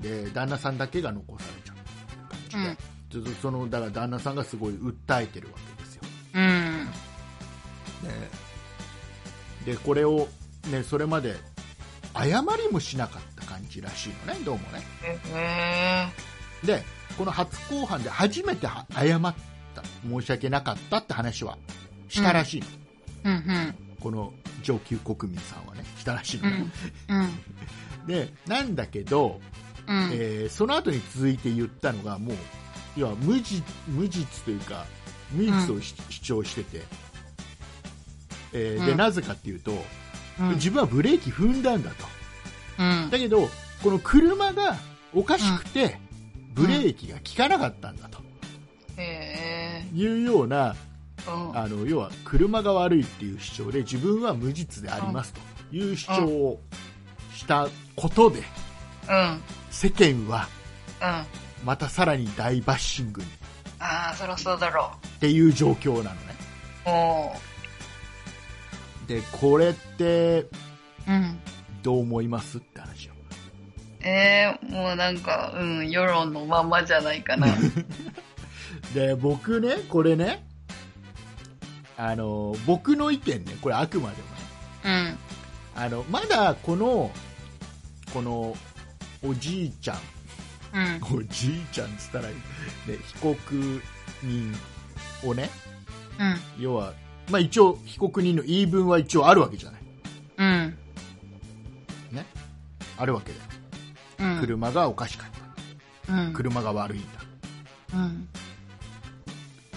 で旦那さんだけが残されちゃう感じで、だから旦那さんがすごい訴えてるわけですよ、でこれを、それまで謝りもしなかった感じらしいのね、どうもね、でこの初公判で初めて謝った、申し訳なかったって話はしたらしい、この上級国民さんはねしたらしいの、でなんだけど、その後に続いて言ったのがもう要は無実というか無実を、うん、主張してて、でなぜかっていうと、うん、自分はブレーキ踏んだんだと、うん、だけどこの車がおかしくて、うん、ブレーキが効かなかったんだと、いうような、うん、要は車が悪いっていう主張で自分は無実でありますという主張をしたことで、うん、世間は、うん、またさらに大バッシングに、そりゃそうだろうっていう状況なのね。でこれって、うん、どう思いますって話を。もうなんか、うん、世論のままじゃないかな。で僕ねこれね僕の意見ねこれあくまでもね、うん、まだこのおじいちゃん、うん、おじいちゃんっつったら、ね、被告人をね、うん、要は、まあ、一応被告人の言い分は一応あるわけじゃない、うんね、あるわけだよ、うん、車がおかしかった、うん、車が悪いんだ、うん、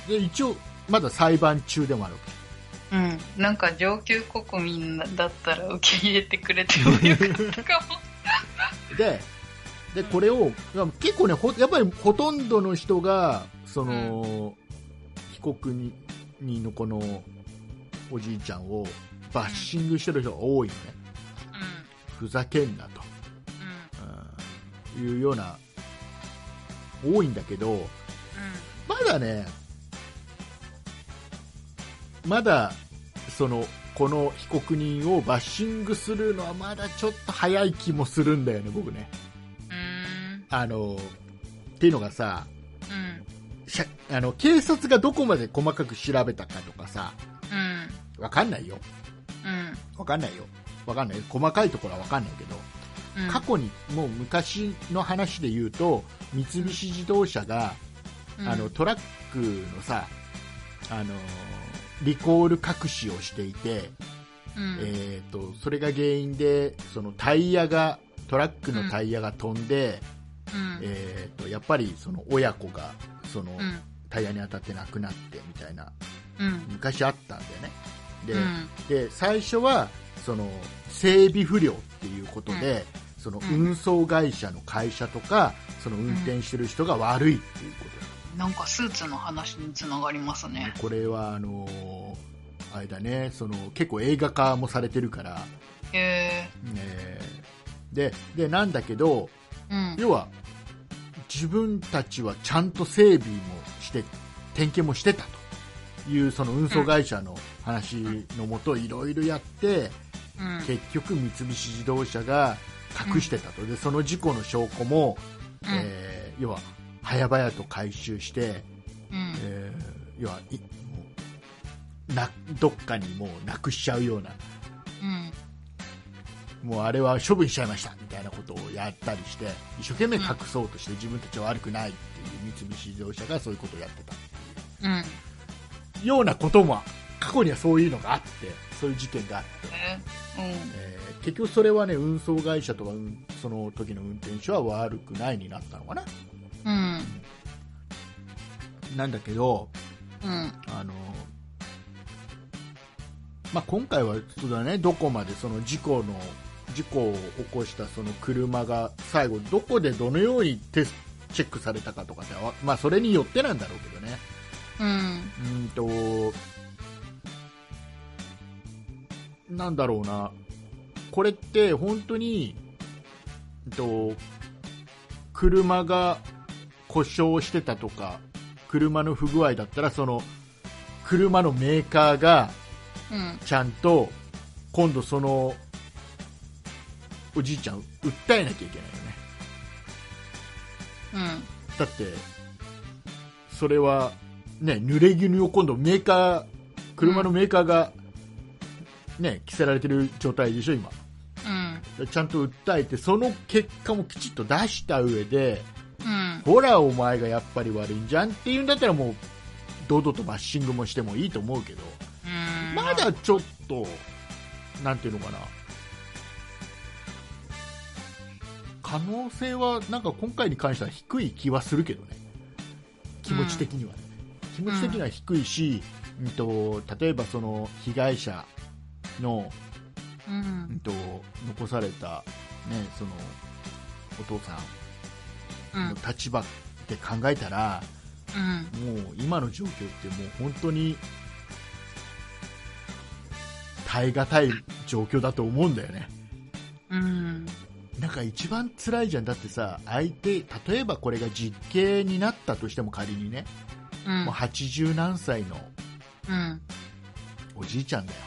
で一応まだ裁判中でもあるわけ、うん、なんか上級国民だったら受け入れてくれてもよかったかも。でこれを結構ねやっぱりほとんどの人がその、うん、被告人のこのおじいちゃんをバッシングしてる人が多いのね、うん、ふざけんなと、うんうん、いうような多いんだけど、うん、まだねまだこの被告人をバッシングするのはまだちょっと早い気もするんだよね僕ね。っていうのがさ、うん、警察がどこまで細かく調べたかとかさ、うん、分かんないよ、うん、分かんないよ細かいところは分かんないけど、うん、過去にもう昔の話で言うと三菱自動車が、うん、トラックのさリコール隠しをしていて、うん、それが原因でトラックのタイヤが飛んで、うんやっぱり親子がうん、タイヤに当たって亡くなってみたいな、うん、昔あったんだよね。で最初は整備不良っていうことで、うん、運送会社の会社とか運転してる人が悪いっていうことだ。なんかスーツの話につながりますね。これはあれだね、結構映画化もされてるから、でなんだけど、うん、要は自分たちはちゃんと整備もして点検もしてたという運送会社の話のもといろいろやって、うん、結局三菱自動車が隠してたと。でその事故の証拠も、うん要は早々と回収して、うん要はどっかにもうなくしちゃうような、うん、もうあれは処分しちゃいましたみたいなことをやったりして一生懸命隠そうとして、自分たちは悪くないっていう三菱自動車がそういうことをやってたっていう、うん、ようなことも過去にはそういうのがあってそういう事件があって、うん結局それはね運送会社とかその時の運転手は悪くないになったのかな。うん、なんだけど、うんまあ、今回はそうだ、ね、どこまで事故を起こした車が最後どこでどのようにチェックされたかとかって、まあ、それによってなんだろうけどね、なんだろうな、これって本当に、車が故障してたとか車の不具合だったら車のメーカーがちゃんと今度おじいちゃん訴えなきゃいけないよね、うん、だってそれはね濡れ衣を今度車のメーカーがね着せられてる状態でしょ今、うん、ちゃんと訴えてその結果もきちっと出した上でほらお前がやっぱり悪いんじゃんっていうんだったらもう堂々とバッシングもしてもいいと思うけど、まだちょっとなんていうのかな、可能性はなんか今回に関しては低い気はするけどね。気持ち的には、ね、うん、気持ち的には低いし、例えばその被害者の、残された、ね、そのお父さんの立場って考えたら、うん、もう今の状況ってもう本当に耐え難い状況だと思うんだよね、うん、なんか一番辛いじゃん。だってさ、相手、例えばこれが実刑になったとしても仮にね、もう80何歳のおじいちゃんだよ、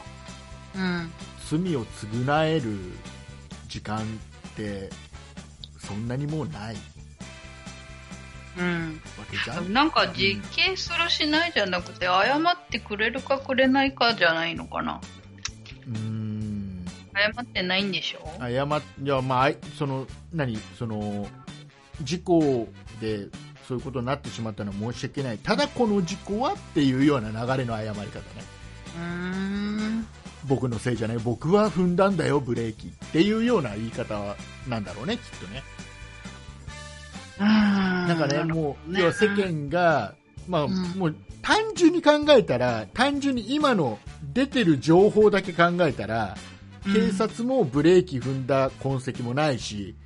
罪を償える時間ってそんなにもうない、わけじゃん。なんか実刑するしないじゃなくて、謝ってくれるかくれないかじゃないのかな。謝ってないんでしょ。いや、まあ、その事故でそういうことになってしまったのは申し訳ない、ただこの事故はっていうような流れの謝り方ね。僕のせいじゃない、僕は踏んだんだよブレーキっていうような言い方なんだろうね、きっとね。なんかね、もう要は世間が、まあ、もう単純に考えたら、単純に今の出てる情報だけ考えたら、警察もブレーキ踏んだ痕跡もないし、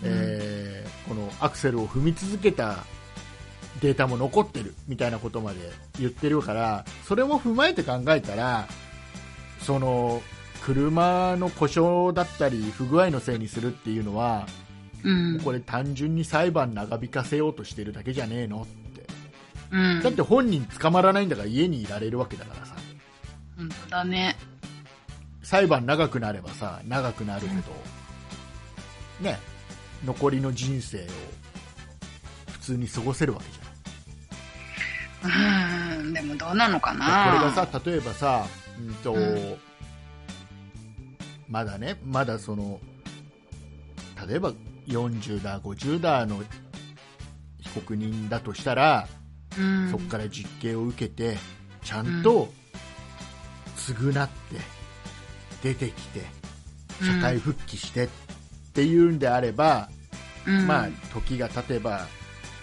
このアクセルを踏み続けたデータも残ってるみたいなことまで言ってるから、それも踏まえて考えたら、その車の故障だったり不具合のせいにするっていうのは、これ単純に裁判長引かせようとしてるだけじゃねえのって、だって本人捕まらないんだから家にいられるわけだからさ。本当だね。裁判長くなればさ、長くなるほど、ね、残りの人生を普通に過ごせるわけじゃん。でもどうなのかな。これがさ、例えばさ、まだね、まだその例えば40だ50だの被告人だとしたら、そこから実刑を受けてちゃんと償って出てきて社会復帰してっていうんであれば、まあ、時が経てば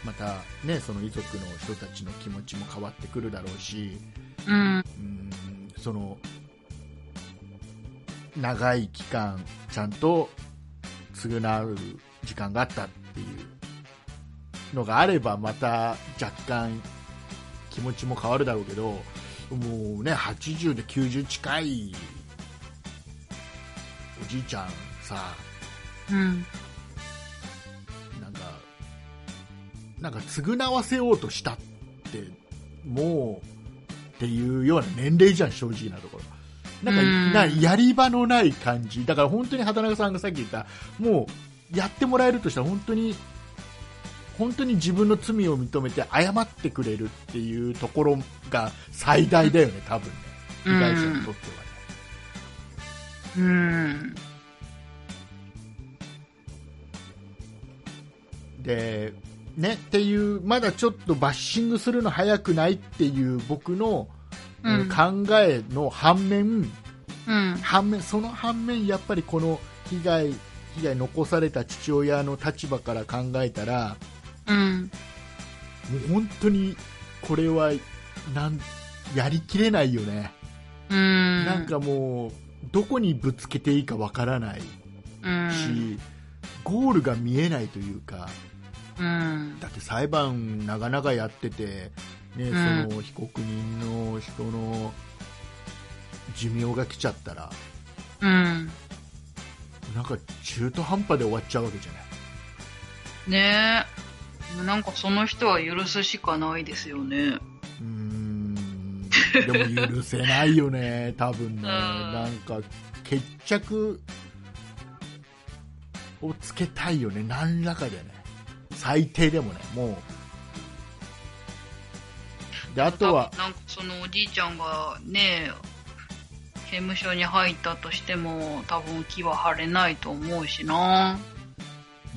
また、ね、その遺族の人たちの気持ちも変わってくるだろうし、その長い期間ちゃんと償う時間があったっていうのがあれば、また若干気持ちも変わるだろうけど、もうね、80で90近いおじいちゃんさ、なんか償わせようとしたってもうっていうような年齢じゃん、正直なところ。なんかやり場のない感じだから、本当に畑中さんがさっき言った、もうやってもらえるとしたら、本当に自分の罪を認めて謝ってくれるっていうところが最大だよね、多分ね、被害者にとってはね。でね、っていう、まだちょっとバッシングするの早くないっていう僕の考えの反面やっぱりこの被害残された父親の立場から考えたら、もう本当にこれはやりきれないよね。なんかもうどこにぶつけていいかわからないし、ゴールが見えないというか、だって裁判長々やっててね、その被告人の人の寿命が来ちゃったら、なんか中途半端で終わっちゃうわけじゃない。ねえ、なんかその人は許すしかないですよね。でも許せないよね、多分ね。なんか決着をつけたいよね、何らかでね、最低でもね。もうで、あとはなんかそのおじいちゃんがね、刑務所に入ったとしても多分気は晴れないと思うしな。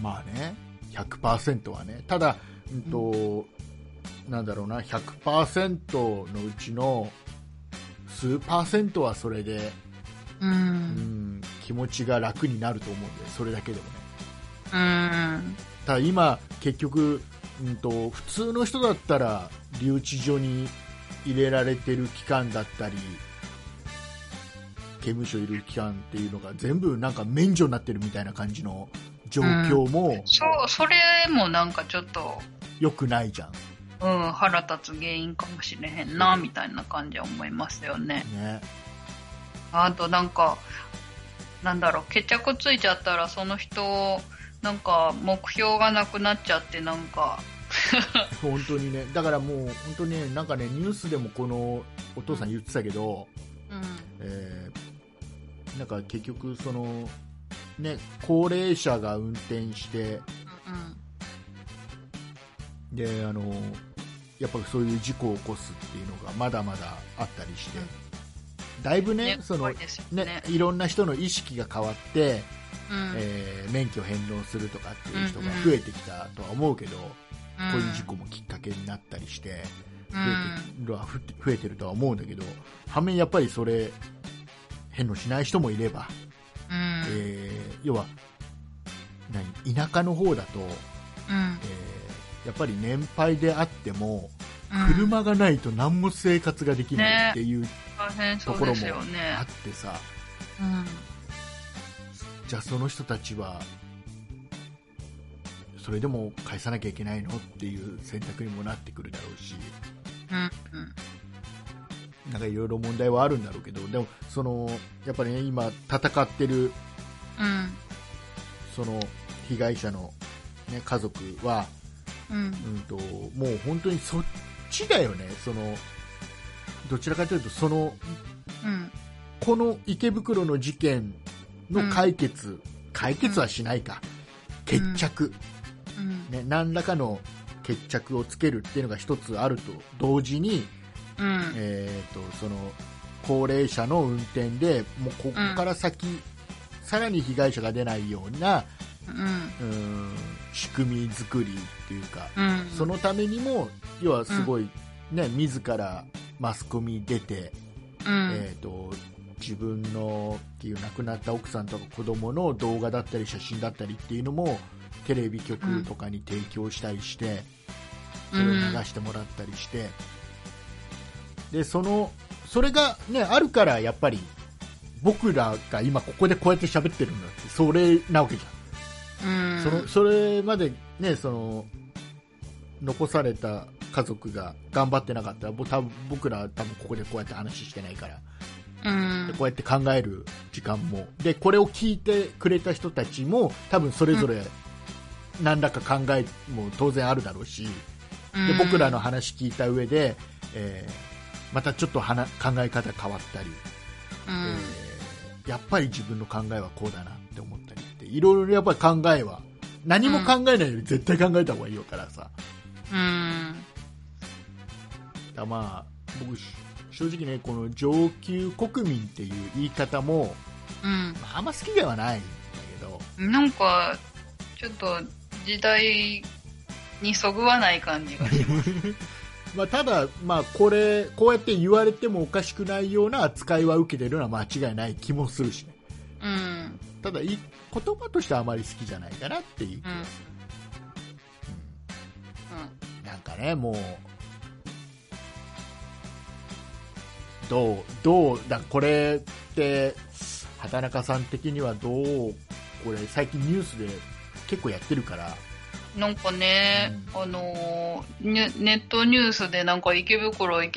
まあね、 100% はね。ただなんだろうな、 100% のうちの数%はそれで、気持ちが楽になると思うんで、それだけでもね。ただ今結局普通の人だったら留置所に入れられてる期間だったり刑務所いる期間っていうのが全部なんか免除になってるみたいな感じの状況も、うん、それもなんかちょっと良くないじゃん、うん、腹立つ原因かもしれへんなみたいな感じは思いますよ ね。あとなんかなんだろう、決着ついちゃったらその人なんか目標がなくなっちゃってなんか本当にね、だからもう本当に、ね、なんかねニュースでもこのお父さん言ってたけど、うんなんか結局そのね高齢者が運転して、うん、でやっぱりそういう事故を起こすっていうのがまだまだあったりして、うん、だいぶ ねその ねいろんな人の意識が変わって、うん免許返納するとかっていう人が増えてきたとは思うけど、うんうん、こういう事故もきっかけになったりして増えてるとは思うんだけど、反面やっぱりそれ返納しない人もいれば、うん要は田舎の方だと、うんやっぱり年配であっても、うん、車がないと何も生活ができないっていうところもあってさ、うん、じゃあその人たちはそれでも返さなきゃいけないのっていう選択にもなってくるだろうし、うんうん、なんかいろいろ問題はあるんだろうけど、でもそのやっぱり、ね、今戦ってる、うん、その被害者の、ね、家族は、うんもう本当にそっちだよね。そのどちらかというとその、うん、この池袋の事件の解決はしないか、決着、うんね、何らかの決着をつけるっていうのが一つあると同時に、うんその高齢者の運転でもうここから先、うん、さらに被害者が出ないような、うん、仕組み作りっていうか、うん、そのためにも要はすごい、ねうん、自らマスコミに出て、うん自分のっていう亡くなった奥さんとか子供の動画だったり写真だったりっていうのもテレビ局とかに提供したりして、うん、それを流してもらったりして、うん、でそれが、ね、あるからやっぱり僕らが今ここでこうやって喋ってるんだってそれなわけじゃん、うん、それまで、ね、その残された家族が頑張ってなかったら僕らは多分ここでこうやって話してないから、うん、でこうやって考える時間もでこれを聞いてくれた人たちも多分それぞれ、うん何らか考えも当然あるだろうし、で僕らの話聞いた上で、またちょっと考え方変わったり、やっぱり自分の考えはこうだなって思ったりっていろいろやっぱり考えは何も考えないより絶対考えた方がいいからさ、だまあ僕正直ねこの上級国民っていう言い方も、まあ、あんま好きではないんだけどなんかちょっと時代にそぐわない感じがしますまあただ、まあ、こうやって言われてもおかしくないような扱いは受けてるのは間違いない気もするしね、うん、ただ言葉としてはあまり好きじゃないかなっていう気がする、うんうん、なんかねもうどうだこれって畑中さん的にはどうこれ最近ニュースで結構やってるからなんかね、うんネットニュースでなんか池袋っ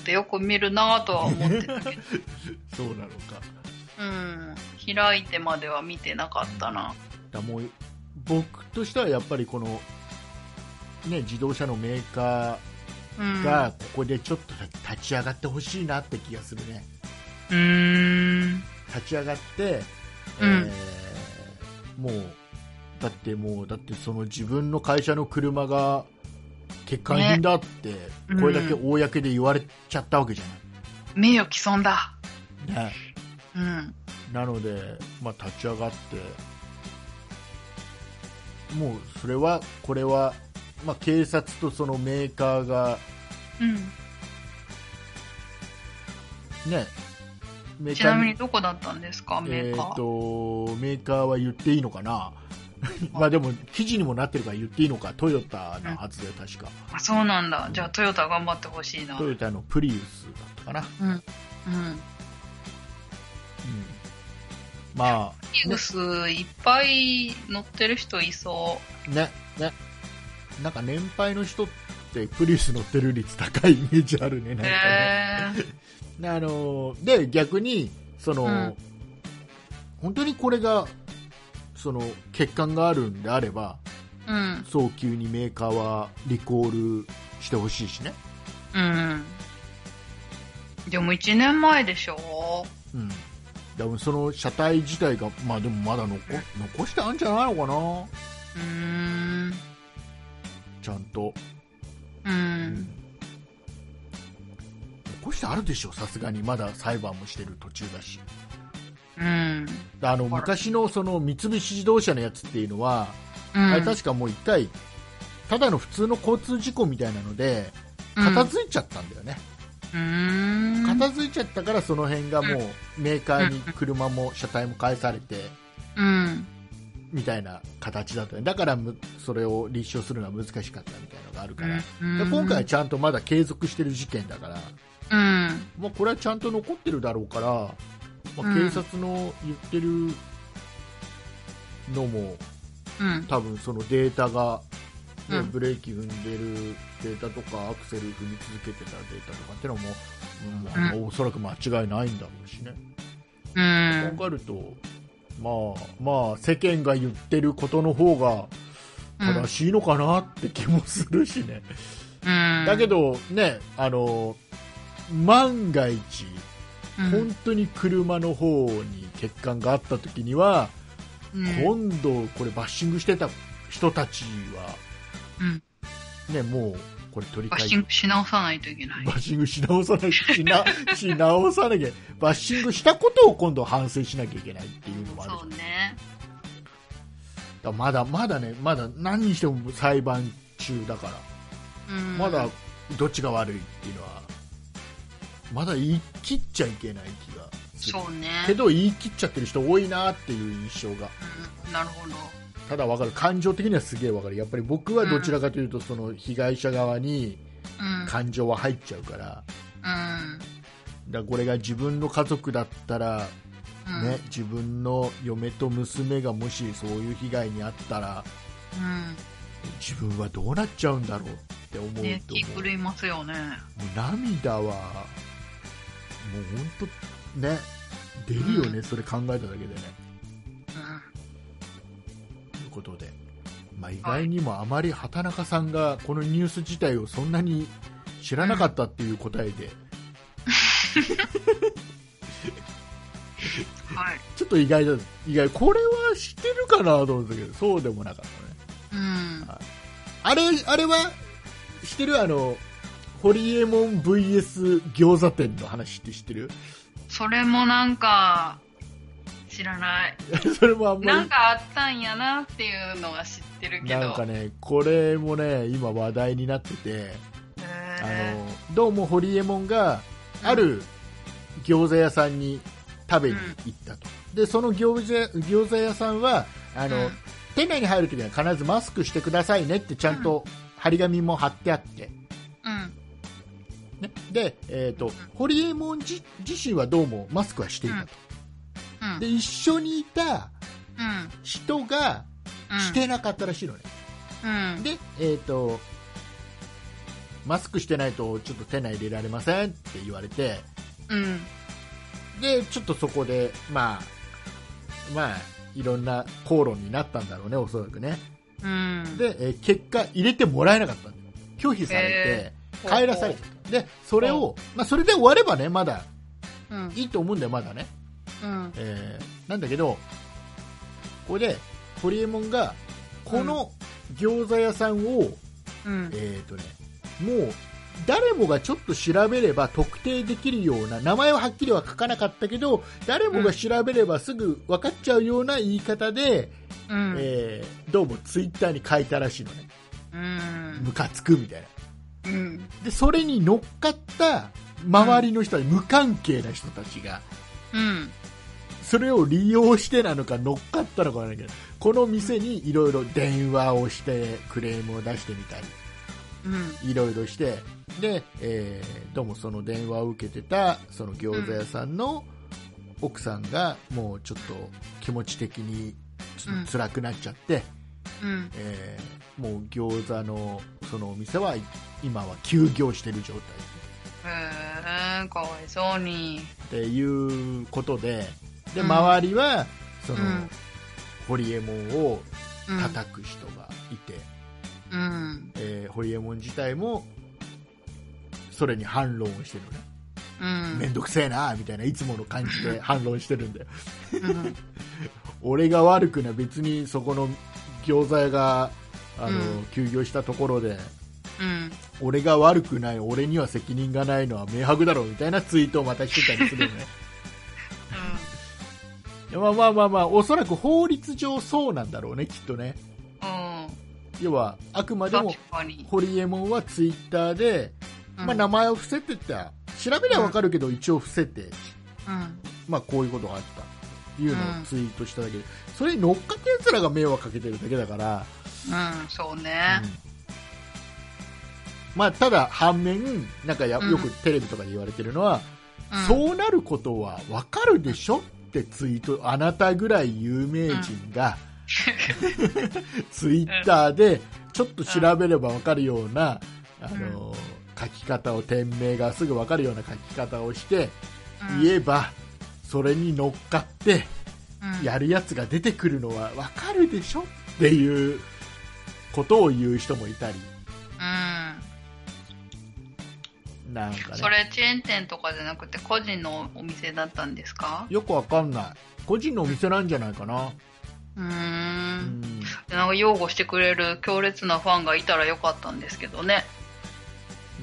てよく見るなとは思ってたけどそうなのか、うん、開いてまでは見てなかったな、うん、もう僕としてはやっぱりこの、ね、自動車のメーカーがここでちょっと立ち上がってほしいなって気がするね、立ち上がって、もうだってその自分の会社の車が欠陥品だってこれだけ公で言われちゃったわけじゃない、名誉毀損だ、ねうん、なので、まあ、立ち上がってもうそれはこれは、まあ、警察とそのメーカーが、うん、ねちなみにどこだったんですかメーカーは言っていいのかなまあでも記事にもなってるから言っていいのか、トヨタのはずだよ確か。あ、そうなんだ。じゃあトヨタ頑張ってほしいな。トヨタのプリウスだったかな。うんうん、うん、まあプリウスいっぱい乗ってる人いそうね。ね、なんか年配の人ってプリウス乗ってる率高いイメージあるね。なんかねで逆にその、うん、本当にこれがその欠陥があるんであれば、うん、早急にメーカーはリコールしてほしいしね。うん。でも1年前でしょ。うん。でもその車体自体がまあでもまだ残してあるんじゃないのかな。ちゃんと。うん。残してあるでしょ。さすがにまだ裁判もしてる途中だし。うん、昔 の, その三菱自動車のやつっていうのは、うん、あれ確かもう一回ただの普通の交通事故みたいなので片付いちゃったんだよね、うん、片付いちゃったからその辺がもうメーカーに車も車体も返されて、うん、みたいな形だった、ね、だからそれを立証するのが難しかったみたいなのがあるから、うん、今回はちゃんとまだ継続してる事件だから、うん、もうこれはちゃんと残ってるだろうからまあ、警察の言ってるのも、うん、多分そのデータが、ねうん、ブレーキ踏んでるデータとかアクセル踏み続けてたデータとかってのも、うんうん、おそらく間違いないんだろうしね、うん、考えると、まあ世間が言ってることの方が正しいのかなって気もするしね、うん、だけどね万が一本当に車の方に欠陥があった時には、うん、今度これバッシングしてた人たちは、うん、ねもうこれ取り返しバッシングし直さないといけないバッシングし直さないし直さなきゃバッシングしたことを今度反省しなきゃいけないっていうのもあるじゃないですか。そうね。まだねまだ何にしても裁判中だから、うん、まだどっちが悪いっていうのは。まだ言い切っちゃいけない気がする。そうね。けど言い切っちゃってる人多いなっていう印象が、うん、なるほど。ただ分かる、感情的にはすげえ分かる。やっぱり僕はどちらかというと、うん、その被害者側に感情は入っちゃうから、うん、だからこれが自分の家族だったら、うん、ね、自分の嫁と娘がもしそういう被害に遭ったら、うん、自分はどうなっちゃうんだろうって思うと思う、ね、気狂いますよね。涙はもう本当ね出るよね、うん、それ考えただけでね、うん、ということで、まあ、意外にもあまり畑中さんがこのニュース自体をそんなに知らなかったっていう答えで、うんはい、ちょっと意外これは知ってるかなと思ったけどそうでもなかったね、うんはい、あれは知ってるホリエモン vs 餃子店の話って知ってる？それもなんか知らないそれもあんまりなんかあったんやなっていうのは知ってるけどなんかねこれもね今話題になっててどうもホリエモンがある餃子屋さんに食べに行ったと、うん、でその餃子屋さんはうん、店内に入るときは必ずマスクしてくださいねってちゃんと張り紙も貼ってあって、うんね、で、ホリエモン自身はどうもマスクはしていたと、うんうん、で一緒にいた人がしてなかったらしいのね、うんうん、で、マスクしてないとちょっと手内入れられませんって言われて、うん、でちょっとそこでまあいろんな口論になったんだろうねおそらくね、うん、で、結果入れてもらえなかったんだよ拒否されて、帰らされたでそれを、まあ、それで終わればねまだいいと思うんだよまだね、うんなんだけどこれでホリエモンがこの餃子屋さんを、うんもう誰もがちょっと調べれば特定できるような名前ははっきりは書かなかったけど誰もが調べればすぐ分かっちゃうような言い方で、うんどうもツイッターに書いたらしいのね、うん、ムカつくみたいなうん、でそれに乗っかった周りの人、うん、無関係な人たちが、うん、それを利用してなのか乗っかったのかわからないけど、この店にいろいろ電話をしてクレームを出してみたりいろいろしてで、どうもその電話を受けてたその餃子屋さんの奥さんがもうちょっと気持ち的にちょっと辛くなっちゃって、もう餃子のそのお店は今は休業してる状態、かわいそうにっていうことで、で、周りはその、ホリエモンを叩く人がいて、ホリエモン自体もそれに反論をしてるのね、めんどくせえなみたいないつもの感じで反論してるんだよ、俺が悪くな、別にそこの餃子屋が休業したところで、俺が悪くない、俺には責任がないのは明白だろうみたいなツイートをまたしてたりするよね、まあおそらく法律上そうなんだろうねきっとね、要はあくまでもホリエモンはツイッターで、名前を伏せてた、調べりゃ分かるけど一応伏せて、こういうことがあったっていうのをツイートしただけで、それに乗っかったやつらが迷惑かけてるだけだから、そうね、ただ反面なんかよくテレビとかで言われてるのは、そうなることは分かるでしょってツイート、あなたぐらい有名人が、ツイッターでちょっと調べれば分かるような、書き方を、店名がすぐ分かるような書き方をして言えば、それに乗っかってやるやつが出てくるのは分かるでしょっていうことを言う人もいたり、なんかね、それチェーン店とかじゃなくて個人のお店だったんですか？よく分かんない、個人のお店なんじゃないかな。なんか擁護してくれる強烈なファンがいたらよかったんですけどね。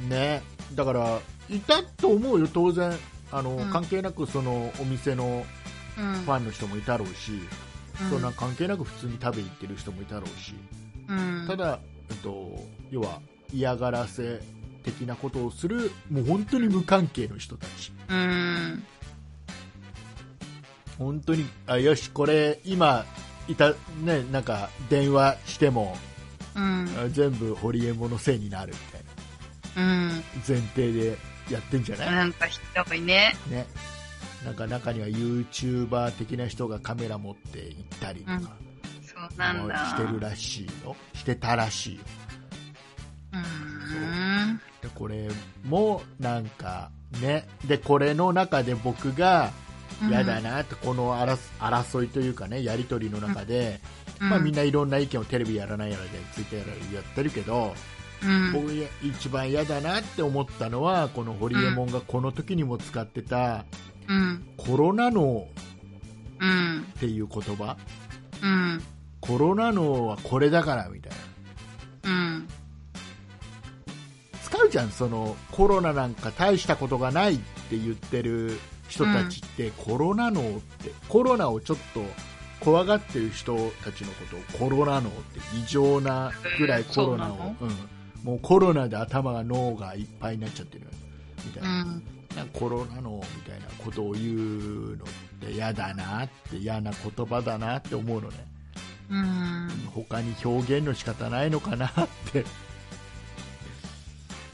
ね、だからいたと思うよ当然、関係なくそのお店のファンの人もいたろうし、そんな関係なく普通に食べに行ってる人もいたろうし、ただ、要は嫌がらせ的なことをするもう本当に無関係の人たち、本当によしこれ今いたね、なんか電話しても、全部ホリエモンのせいになるみたいな、前提でやってんじゃない？なんかひどいね。ね、なんか中には YouTuber 的な人がカメラ持って行ったりとか、そうなんだ、してるらしいよ、してたらしいよ。でこれもなんかね、でこれの中で僕がやだなって、この争いというかね、やり取りの中で、みんないろんな意見をテレビやらないやらでツイッターやらでやってるけど、僕一番やだなって思ったのはこのホリエモンがこの時にも使ってた、コロナ脳っていう言葉、コロナ脳はこれだからみたいな、使うじゃん、そのコロナなんか大したことがないって言ってる人たちって、コロナ脳って、コロナをちょっと怖がってる人たちのことをコロナ脳って、異常なぐらいコロナを、もうコロナで頭が脳がいっぱいになっちゃってるみたいな、なんかコロナ脳みたいなことを言うのって嫌だなって、嫌な言葉だなって思うのね。他に表現の仕方ないのかなって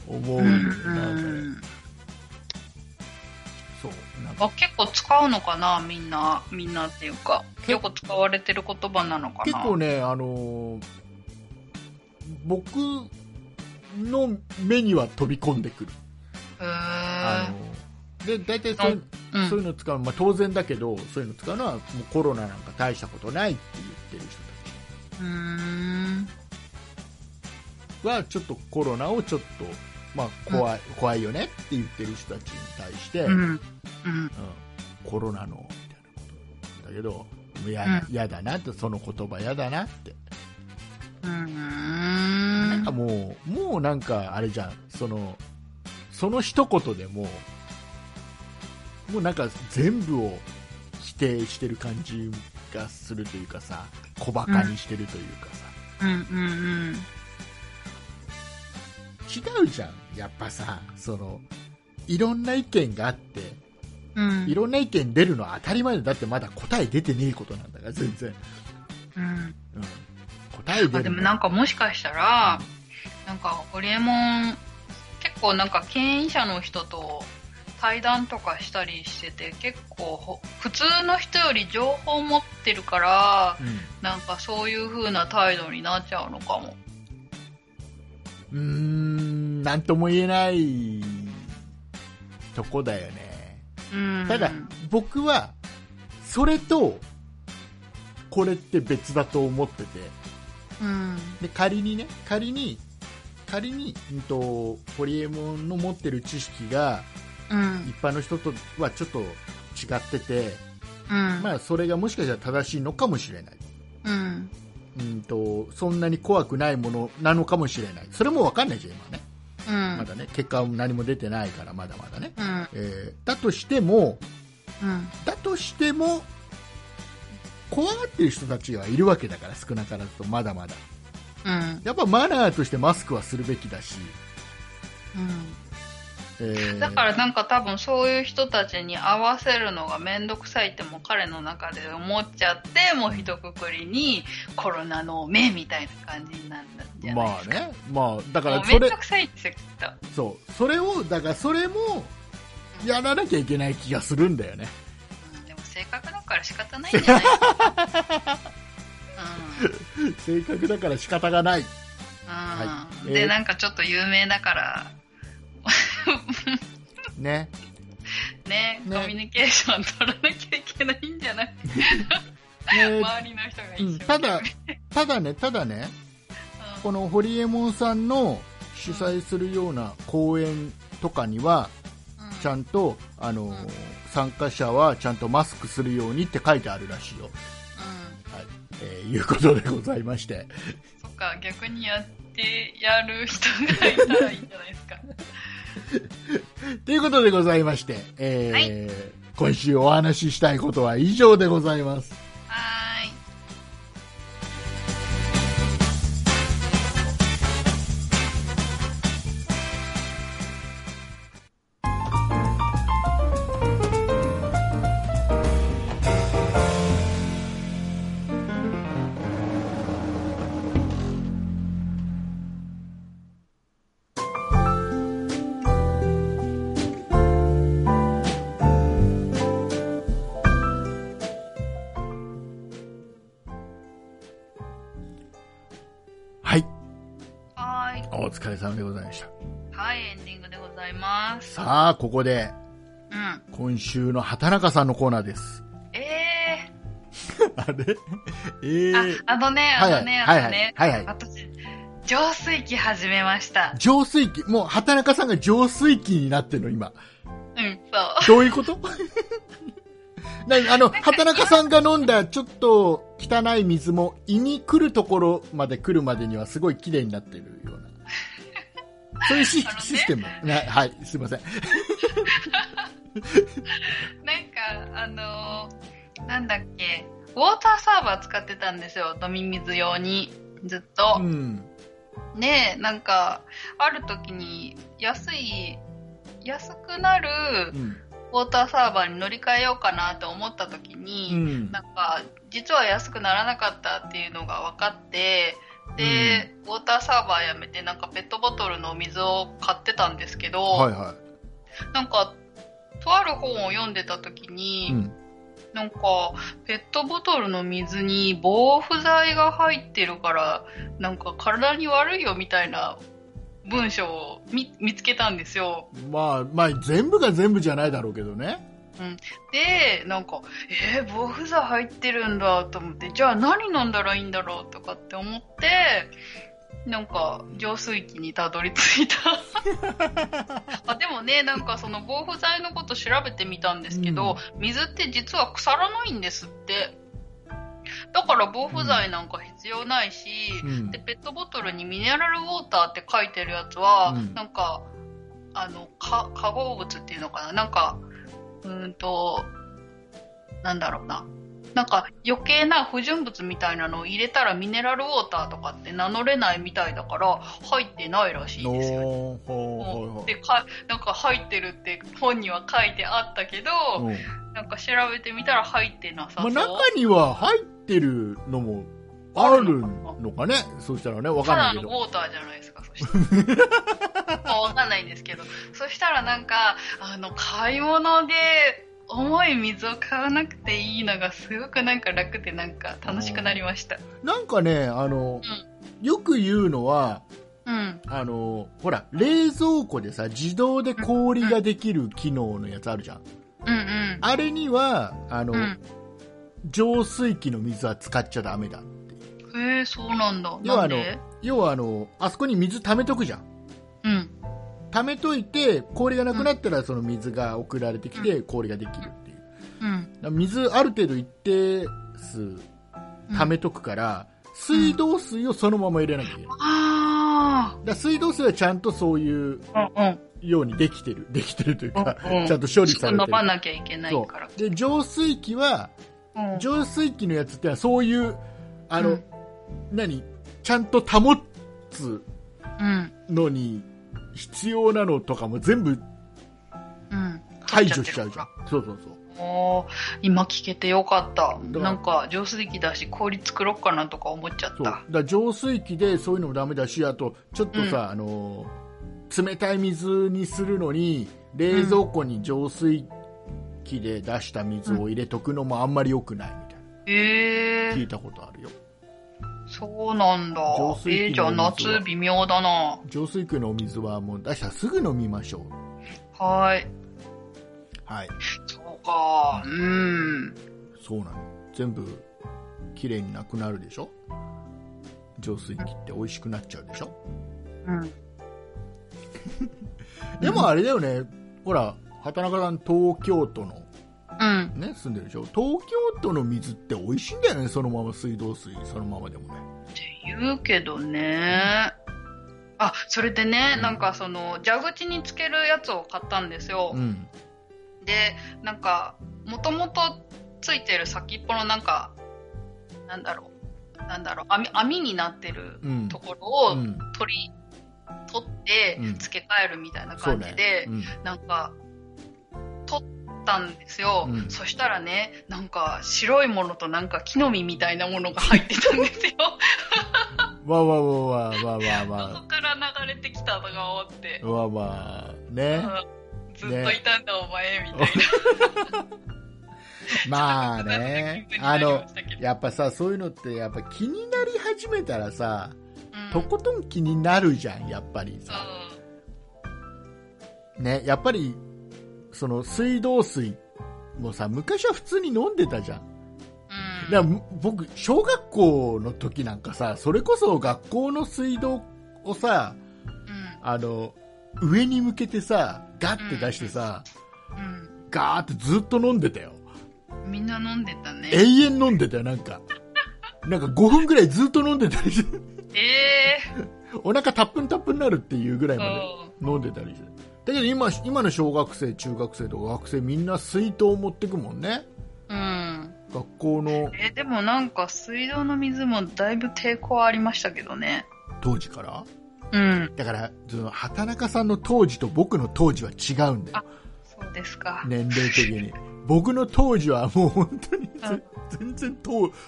思うのなんか。結構使うのかな、みんなっていうかよく使われてる言葉なのかな。結構ね、僕の目には飛び込んでくる。で大体そういうの使う、当然だけどそういうの使うのはもうコロナなんか大したことないって言ってる人たちはちょっとコロナをちょっと怖いよねって言ってる人たちに対して、コロナのみたいなことだけど嫌だなって、その言葉嫌だなって、なんかもうなんかあれじゃん、その一言でもうなんか全部を否定してる感じがするというかさ、小バカにしてるというかさ、違うじゃん、やっぱさ、いろんな意見があって、うん、いろんな意見出るのは当たり前だ。だってまだ答え出てねえことなんだから全然、うんうん、答え出るの。でもなんかもしかしたらなんかホリエモン結構なんか権威者の人と対談とかしたりしてて、結構普通の人より情報持ってるから、うん、なんかそういう風な態度になっちゃうのかも。なんとも言えないとこだよね。ただ僕はそれとこれって別だと思ってて、で仮に、ホリエモンの持ってる知識が一般の人とはちょっと違ってて、まあ、それがもしかしたら正しいのかもしれない、そんなに怖くないものなのかもしれない。それも分かんないじゃん今ね、まだね結果は何も出てないからまだまだね、だとしても怖がってる人たちがいるわけだから、少なからずとまだまだ、やっぱマナーとしてマスクはするべきだし、だからなんか多分そういう人たちに合わせるのがめんどくさいっても彼の中で思っちゃって、もうひとくくりにコロナの目みたいな感じになったんじゃないですか。まあね、まあだからそれめんどくさいってきっとそうそれをだからそれもやらなきゃいけない気がするんだよね、でも性格だから仕方ないんじゃない、性格だから仕方がない、はい、でなんかちょっと有名だからね、コミュニケーション取らなきゃいけないんじゃない周りの人が一緒に、ただね、このホリエモンさんの主催するような公演とかには、ちゃんと参加者はちゃんとマスクするようにって書いてあるらしいよ、はい、いうことでございましてそっか、逆にやる人がいたらいいんじゃないですかということでございまして、はい、今週お話ししたいことは以上でございます。はい、お疲れ様でございました。はい、エンディングでございます。さあここで、今週の畑中さんのコーナーです。あれあのね、私浄水器始めました。浄水器、もう畑中さんが浄水器になってるの今。そう、どういうこと畑中さんが飲んだちょっと汚い水も胃に来るところまで来るまでにはすごい綺麗になってるようなそういうシステム、はい、すいませんなんかなんだっけ、ウォーターサーバー使ってたんですよ、飲み水用にずっと、でなんかある時に安くなる、ウォーターサーバーに乗り換えようかなと思った時に、なんか実は安くならなかったっていうのが分かって、で、ウォーターサーバーやめてなんかペットボトルの水を買ってたんですけど、なんかとある本を読んでた時に、なんかペットボトルの水に防腐剤が入ってるからなんか体に悪いよみたいな文章を見つけたんですよ。まあ全部が全部じゃないだろうけどね。でなんか防腐剤入ってるんだと思って、じゃあ何飲んだらいいんだろうとかって思って、なんか浄水器にたどり着いたでもね、なんかその防腐剤のこと調べてみたんですけど、水って実は腐らないんですって。だから防腐剤なんか必要ないし、でペットボトルにミネラルウォーターって書いてるやつは、なんか化合物っていうのかな、なんかなんだろうな、なんか余計な不純物みたいなのを入れたらミネラルウォーターとかって名乗れないみたいだから入ってないらしいですよね。でなんか入ってるって本には書いてあったけど、なんか調べてみたら入ってなさそう、まあ、中には入ってるのもあるのかね。そうしたらね、わかんないけどただのウォーターじゃないですか。そしたらわかんないんですけど、そしたらなんか買い物で重い水を買わなくていいのがすごくなんか楽で、なんか楽しくなりました。なんかね、よく言うのは、ほら冷蔵庫でさ自動で氷ができる機能のやつあるじゃん、あれには浄水器の水は使っちゃダメだ。へえ、そうなんだ。なんで？要はあそこに水溜めとくじゃん。溜めといて氷がなくなったらその水が送られてきて氷ができるっていう。水ある程度一定数溜めとくから水道水をそのまま入れなきゃいけない。だ水道水はちゃんとそういうようにできてるというかちゃんと処理されてる。飲まなきゃいけないから。で浄水器は浄水器のやつってのはそういうちゃんと保つのに必要なのとかも全部排除しちゃうじゃん。そう今聞けてよかった。なんか浄水器だし氷作ろうかなとか思っちゃった。だ浄水器でそういうのもダメだし、あとちょっとさ、冷たい水にするのに冷蔵庫に浄水器で出した水を入れとくのもあんまり良くないみたいな、聞いたことあるよ。そうなんだ。じゃあ夏微妙だな。浄水器のお水はもう出したらすぐ飲みましょう。はい。そうか。そうなの。全部きれいになくなるでしょ。浄水器って美味しくなっちゃうでしょ。でもあれだよね。ほら畑中さん東京都の。住んでるでしょ。東京都の水って美味しいんだよね、そのまま水道水そのままでもねって言うけどね。あ、それでね、なんかその蛇口につけるやつを買ったんですよ、で、なんかもともとついてる先っぽのなんかなんだろう 網になってるところを取って付け替えるみたいな感じで、なんかたんですよ、そしたらね、なんか白いものとなんか木の実みたいなものが入ってたんですよ。わわわそこから流れてきたのがおってわわね、ずっといたんだ、ね、お前みたいな。まあね、やっぱさそういうのってやっぱ気になり始めたらさ、とことん気になるじゃんやっぱりさ、ね、やっぱりその水道水もさ昔は普通に飲んでたじゃん、だから僕小学校の時なんかさそれこそ学校の水道をさ、上に向けてさガッて出してさ、ガーってずっと飲んでたよ。みんな飲んでたね。永遠飲んでたよ。なんか5分ぐらいずっと飲んでたりしてお腹タップンタップになるっていうぐらいまで飲んでたりして。だけど今の小学生中学生とか学生みんな水筒を持ってくもんね。学校のでもなんか水道の水もだいぶ抵抗ありましたけどね、当時から。だからその畑中さんの当時と僕の当時は違うんだよ。あ、そうですか。年齢的に僕の当時はもう本当に全然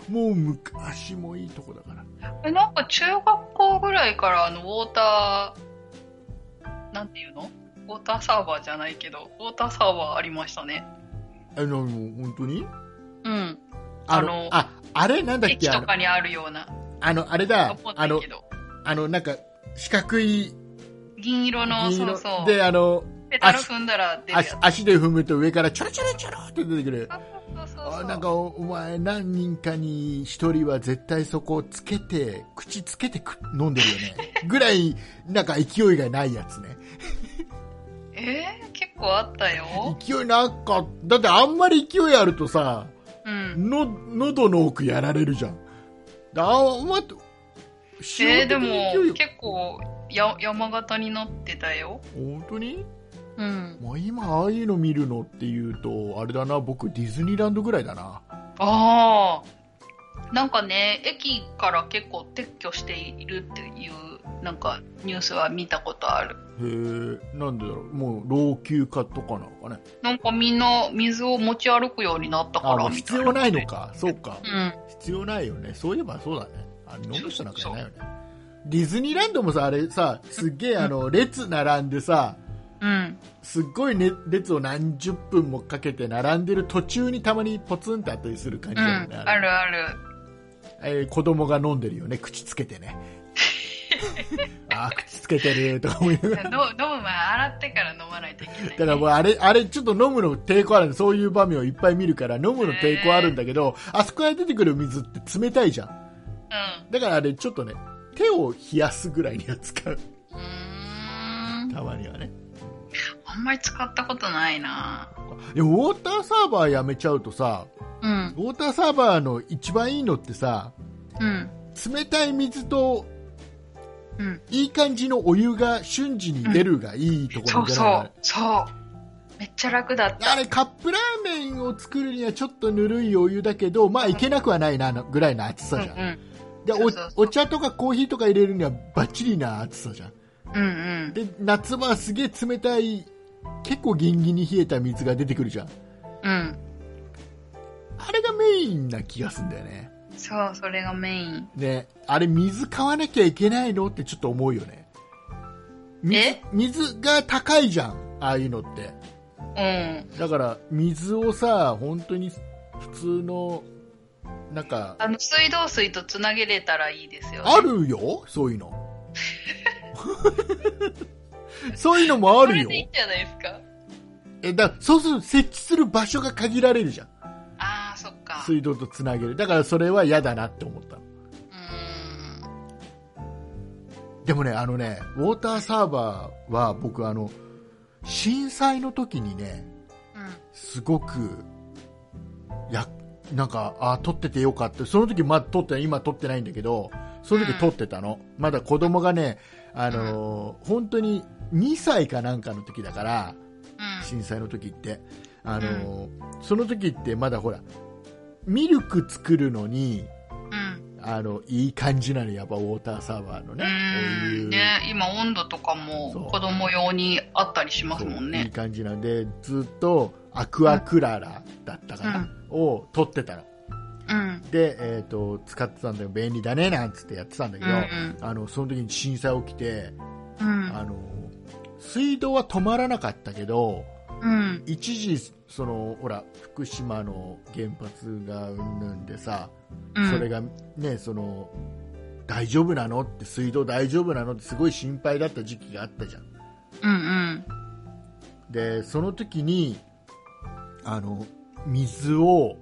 もう昔もいいとこだから。なんか中学校ぐらいからウォーターなんていうの、ウォーターサーバーじゃないけどウォーターサーバーありましたね。もう本当に？あれなんだっけ？駅とかにあるような。あれだ。なんか四角い銀色の、そうでペタル踏んだら出るやつ。足で踏むと上からチョロチョロチョロって出てくる。なんかお前何人かに一人は絶対そこをつけて口つけて飲んでるよね。ぐらいなんか勢いがないやつね。結構あったよ。勢いなんかだってあんまり勢いあるとさ、喉の奥やられるじゃん。でも結構山形になってたよ。本当に？もう今ああいうの見るのっていうとあれだな、僕ディズニーランドぐらいだな。ああ、なんかね、駅から結構撤去しているっていうなんかニュースは見たことある。へえ、なんでだろう、もう老朽化とかなのかね。なんかみんな水を持ち歩くようになったからみたいな。必要ないのか、そうか、うん、必要ないよね。そういえばそうだね。あれ飲む人なんかじゃないよね。ディズニーランドもさ、あれさ、すっげえ列並んでさ、うん、すっごい、ね、列を何十分もかけて並んでる途中にたまにポツンとあったりする感じだよね、うん、あるある、子供が飲んでるよね、口つけてねあ、口つけてるとか思いながら飲む前洗ってから飲まないといけない、ね、だからもうあれちょっと飲むの抵抗ある、そういう場面をいっぱい見るから飲むの抵抗あるんだけど、あそこから出てくる水って冷たいじゃん、うん、だからあれちょっとね、手を冷やすぐらいには使う、たまにはね。あんまり使ったことないな。いや、ウォーターサーバーやめちゃうとさ、うん、ウォーターサーバーの一番いいのってさ、うん、冷たい水と、うん、いい感じのお湯が瞬時に出るがいいところじゃない、うん、そうめっちゃ楽だった。あれカップラーメンを作るにはちょっとぬるいお湯だけど、まあいけなくはないなぐらいの熱さじゃん、うんうん、で、お茶とかコーヒーとか入れるにはバッチリな熱さじゃん、うんうん、で夏場はすげえ冷たい、結構ギンギンに冷えた水が出てくるじゃん、うん、あれがメインな気がするんだよね。そう、それがメイン、ね、あれ水買わなきゃいけないのってちょっと思うよね。水が高いじゃん、ああいうのって、うん、だから水をさ、本当に普通のなんか水道水とつなげれたらいいですよね。あるよ、そういうのそういうのもあるよ。それでいいんじゃないですか。だからそうすると設置する場所が限られるじゃん。ああ、そっか。水道とつなげる。だからそれは嫌だなって思ったの。でもね、ウォーターサーバーは僕震災の時にね、うん、すごくなんか撮っててよかった。その時まだ撮ってない、今撮ってないんだけど、その時撮ってたの。うん、まだ子供がね。うん、本当に2歳かなんかの時だから、うん、震災の時って、うん、その時ってまだほらミルク作るのに、うん、いい感じなの、やっぱウォーターサーバーのね、うん、こういうね、今温度とかも子供用にあったりしますもんね。いい感じなんでずっとアクアクララだったから、うん、を取ってたら、うん、で、使ってたんだよ、便利だねなんつってやってたんだけど、うんうん、その時に震災起きて、うん、水道は止まらなかったけど、うん、一時ほら福島の原発がうんぬんでさ、うん、それがね、大丈夫なのって、水道大丈夫なのってすごい心配だった時期があったじゃん、うんうん、でその時に水を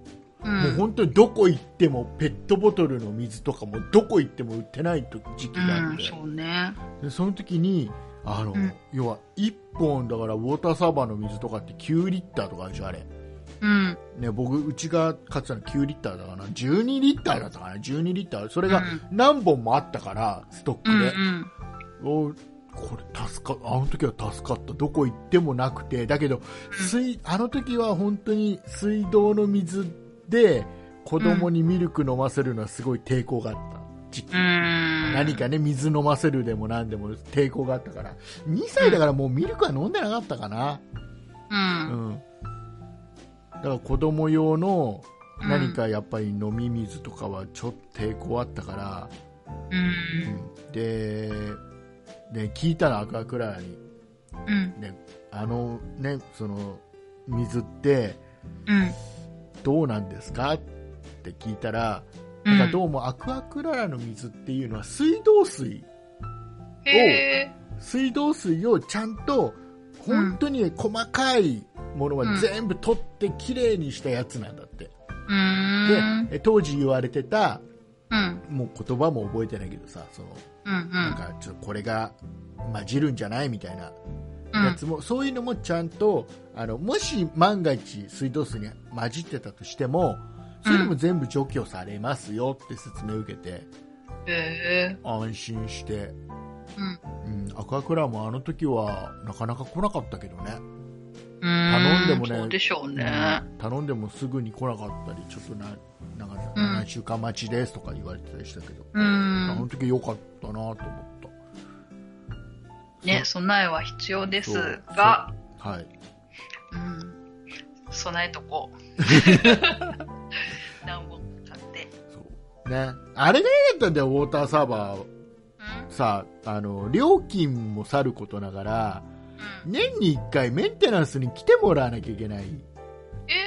もう本当にどこ行ってもペットボトルの水とかもどこ行っても売ってない時期があって、うん、そうね、でその時にうん、要は1本だからウォーターサーバーの水とかって9リッターとかあるでしょ、あれ、うんね、うちが買ってたの9リッターだからな、12リッターだったかな、12リッター、それが何本もあったからストックで、うんうん、これあの時は助かった、どこ行ってもなくて、だけどあの時は本当に水道の水で子供にミルク飲ませるのはすごい抵抗があった時期、うん、何かね、水飲ませるでも何でも抵抗があったから、2歳だからもうミルクは飲んでなかったかな、うんうん、だから子供用の何かやっぱり飲み水とかはちょっと抵抗あったから、うんうん、で聞いたらアクアクラに、うんね、ね、水って、うん、どうなんですかって聞いたら、なんかどうもアクアクララの水っていうのは水道水をちゃんと本当に細かいものは全部取ってきれいにしたやつなんだって、うん、で当時言われてた、うん、もう言葉も覚えてないけどさ、なんかちょっとこれが混じるんじゃないみたいなやつも、そういうのもちゃんともし万が一水道水に混じってたとしても、それでも全部除去されますよって説明を受けて、安心して、うんうん、アクアクラもあの時はなかなか来なかったけどね、頼頼んでもね、そうでしょうね、頼んでもすぐに来なかったり、ちょっとなんか、ね、何週間待ちですとか言われてたりしたけど、あの時良かったなと思った、ね、備えは必要ですが、はい、備えとこう何本買ってそう、ね、あれが良かったんだよ、ウォーターサーバーさ、あの料金もさることながら、年に1回メンテナンスに来てもらわなきゃいけない。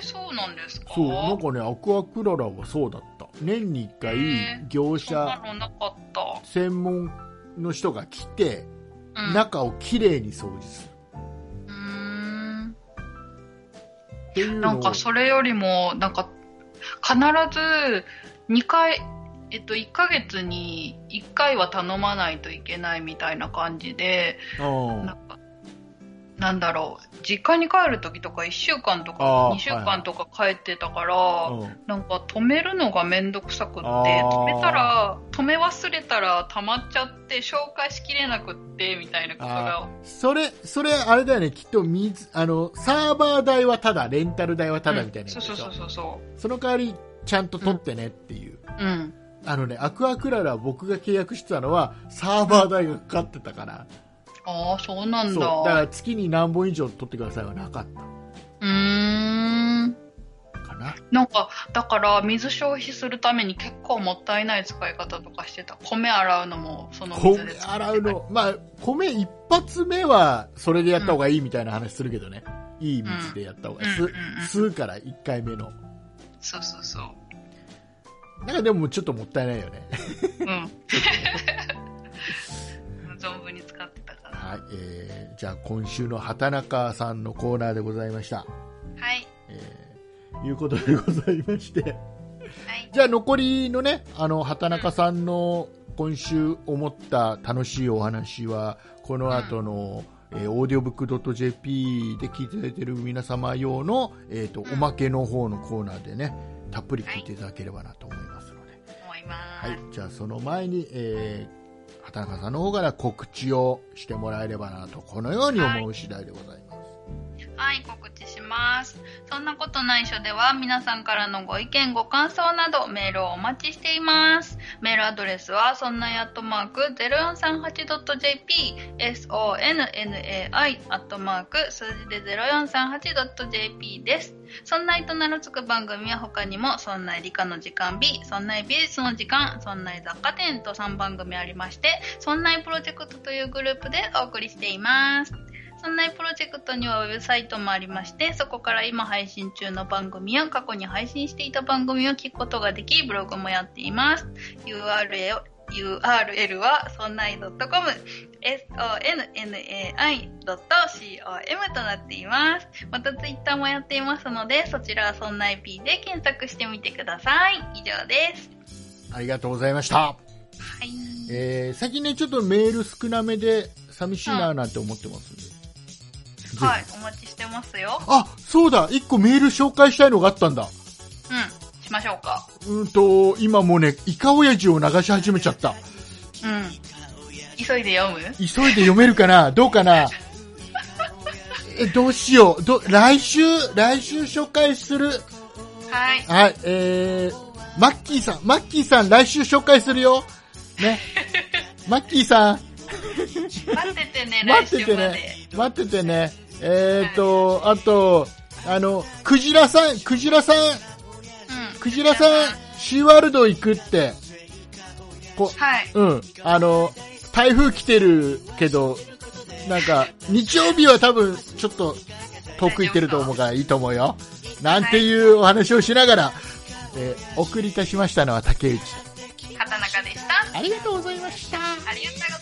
そうなんですか。そう、なんかね、アクアクララはそうだった。年に1回業者、専門の人が来て、中をきれいに掃除する。っていうのなんか、それよりもなんか必ず2回1ヶ月に1回は頼まないといけないみたいな感じで、なんだろう、実家に帰るときとか1週間とか2週間とか帰ってたから、なんか止めるのがめんどくさくって、止め忘れたら溜まっちゃって紹介しきれなくってみたいなことが。それあれだよね、きっとサーバー代はただ、レンタル代はただみたいな、その代わりちゃんと取ってねっていう。あのね、アクアクララは僕が契約してたのはサーバー代がかかってたから、そうなんだ。だから月に何本以上取ってくださいはなかった。かな。なんかだから水消費するために結構もったいない使い方とかしてた。米洗うのもその水で使ってた。米洗うの、まあ米一発目はそれでやった方がいいみたいな話するけどね。いい水でやった方が吸うから1回目の。そうそうそう。なんかでもちょっともったいないよね。存分に使ってたから。はい、じゃあ今週の畑中さんのコーナーでございました。はい。いうことでございまして。はい。じゃあ残りのね、畑中さんの今週思った楽しいお話は、この後の、audiobook.jp で聞いていただいている皆様用の、おまけの方のコーナーでね、たっぷり聞いていただければなと思いますので、はい、じゃあその前に、畑中さんの方から告知をしてもらえればなと、このように思う次第でございます。はい、告知します。そんなことないしょでは、皆さんからのご意見ご感想などメールをお待ちしています。メールアドレスはsonnai@0438.jp、 sonnai@0438.jp です。SONNAIと名の付く番組は他にもSONNAI理科の時間 B、SONNAI美術の時間、SONNAI雑貨店と3番組ありまして、SONNAIプロジェクトというグループでお送りしています。SONNAIプロジェクトにはウェブサイトもありまして、そこから今配信中の番組や過去に配信していた番組を聞くことができ、ブログもやっています。 URL は sonnai.com、 sonnai.com となっています。またツイッターもやっていますので、そちらは sonnaip で検索してみてください。以上です。ありがとうございました。はい。最近ね、ちょっとメール少なめで寂しいななんて思ってますんで、はい、お待ちしてますよ。あ、そうだ、1個メール紹介したいのがあったんだ。しましょうか。今もうね、イカオヤジを流し始めちゃった。急いで読む？急いで読めるかな？どうかな？どうしよう。来週紹介する。はい。はい、マッキーさん、来週紹介するよ。ね。マッキーさん。待っててね。あと、クジラさん、シーワールド行くって、台風来てるけど、なんか、日曜日は多分、ちょっと、遠く行ってると思うからいいと思うよ。なんていうお話をしながら、お送りいたしましたのは竹内。畑中でした。ありがとうございました。ありがとうございました。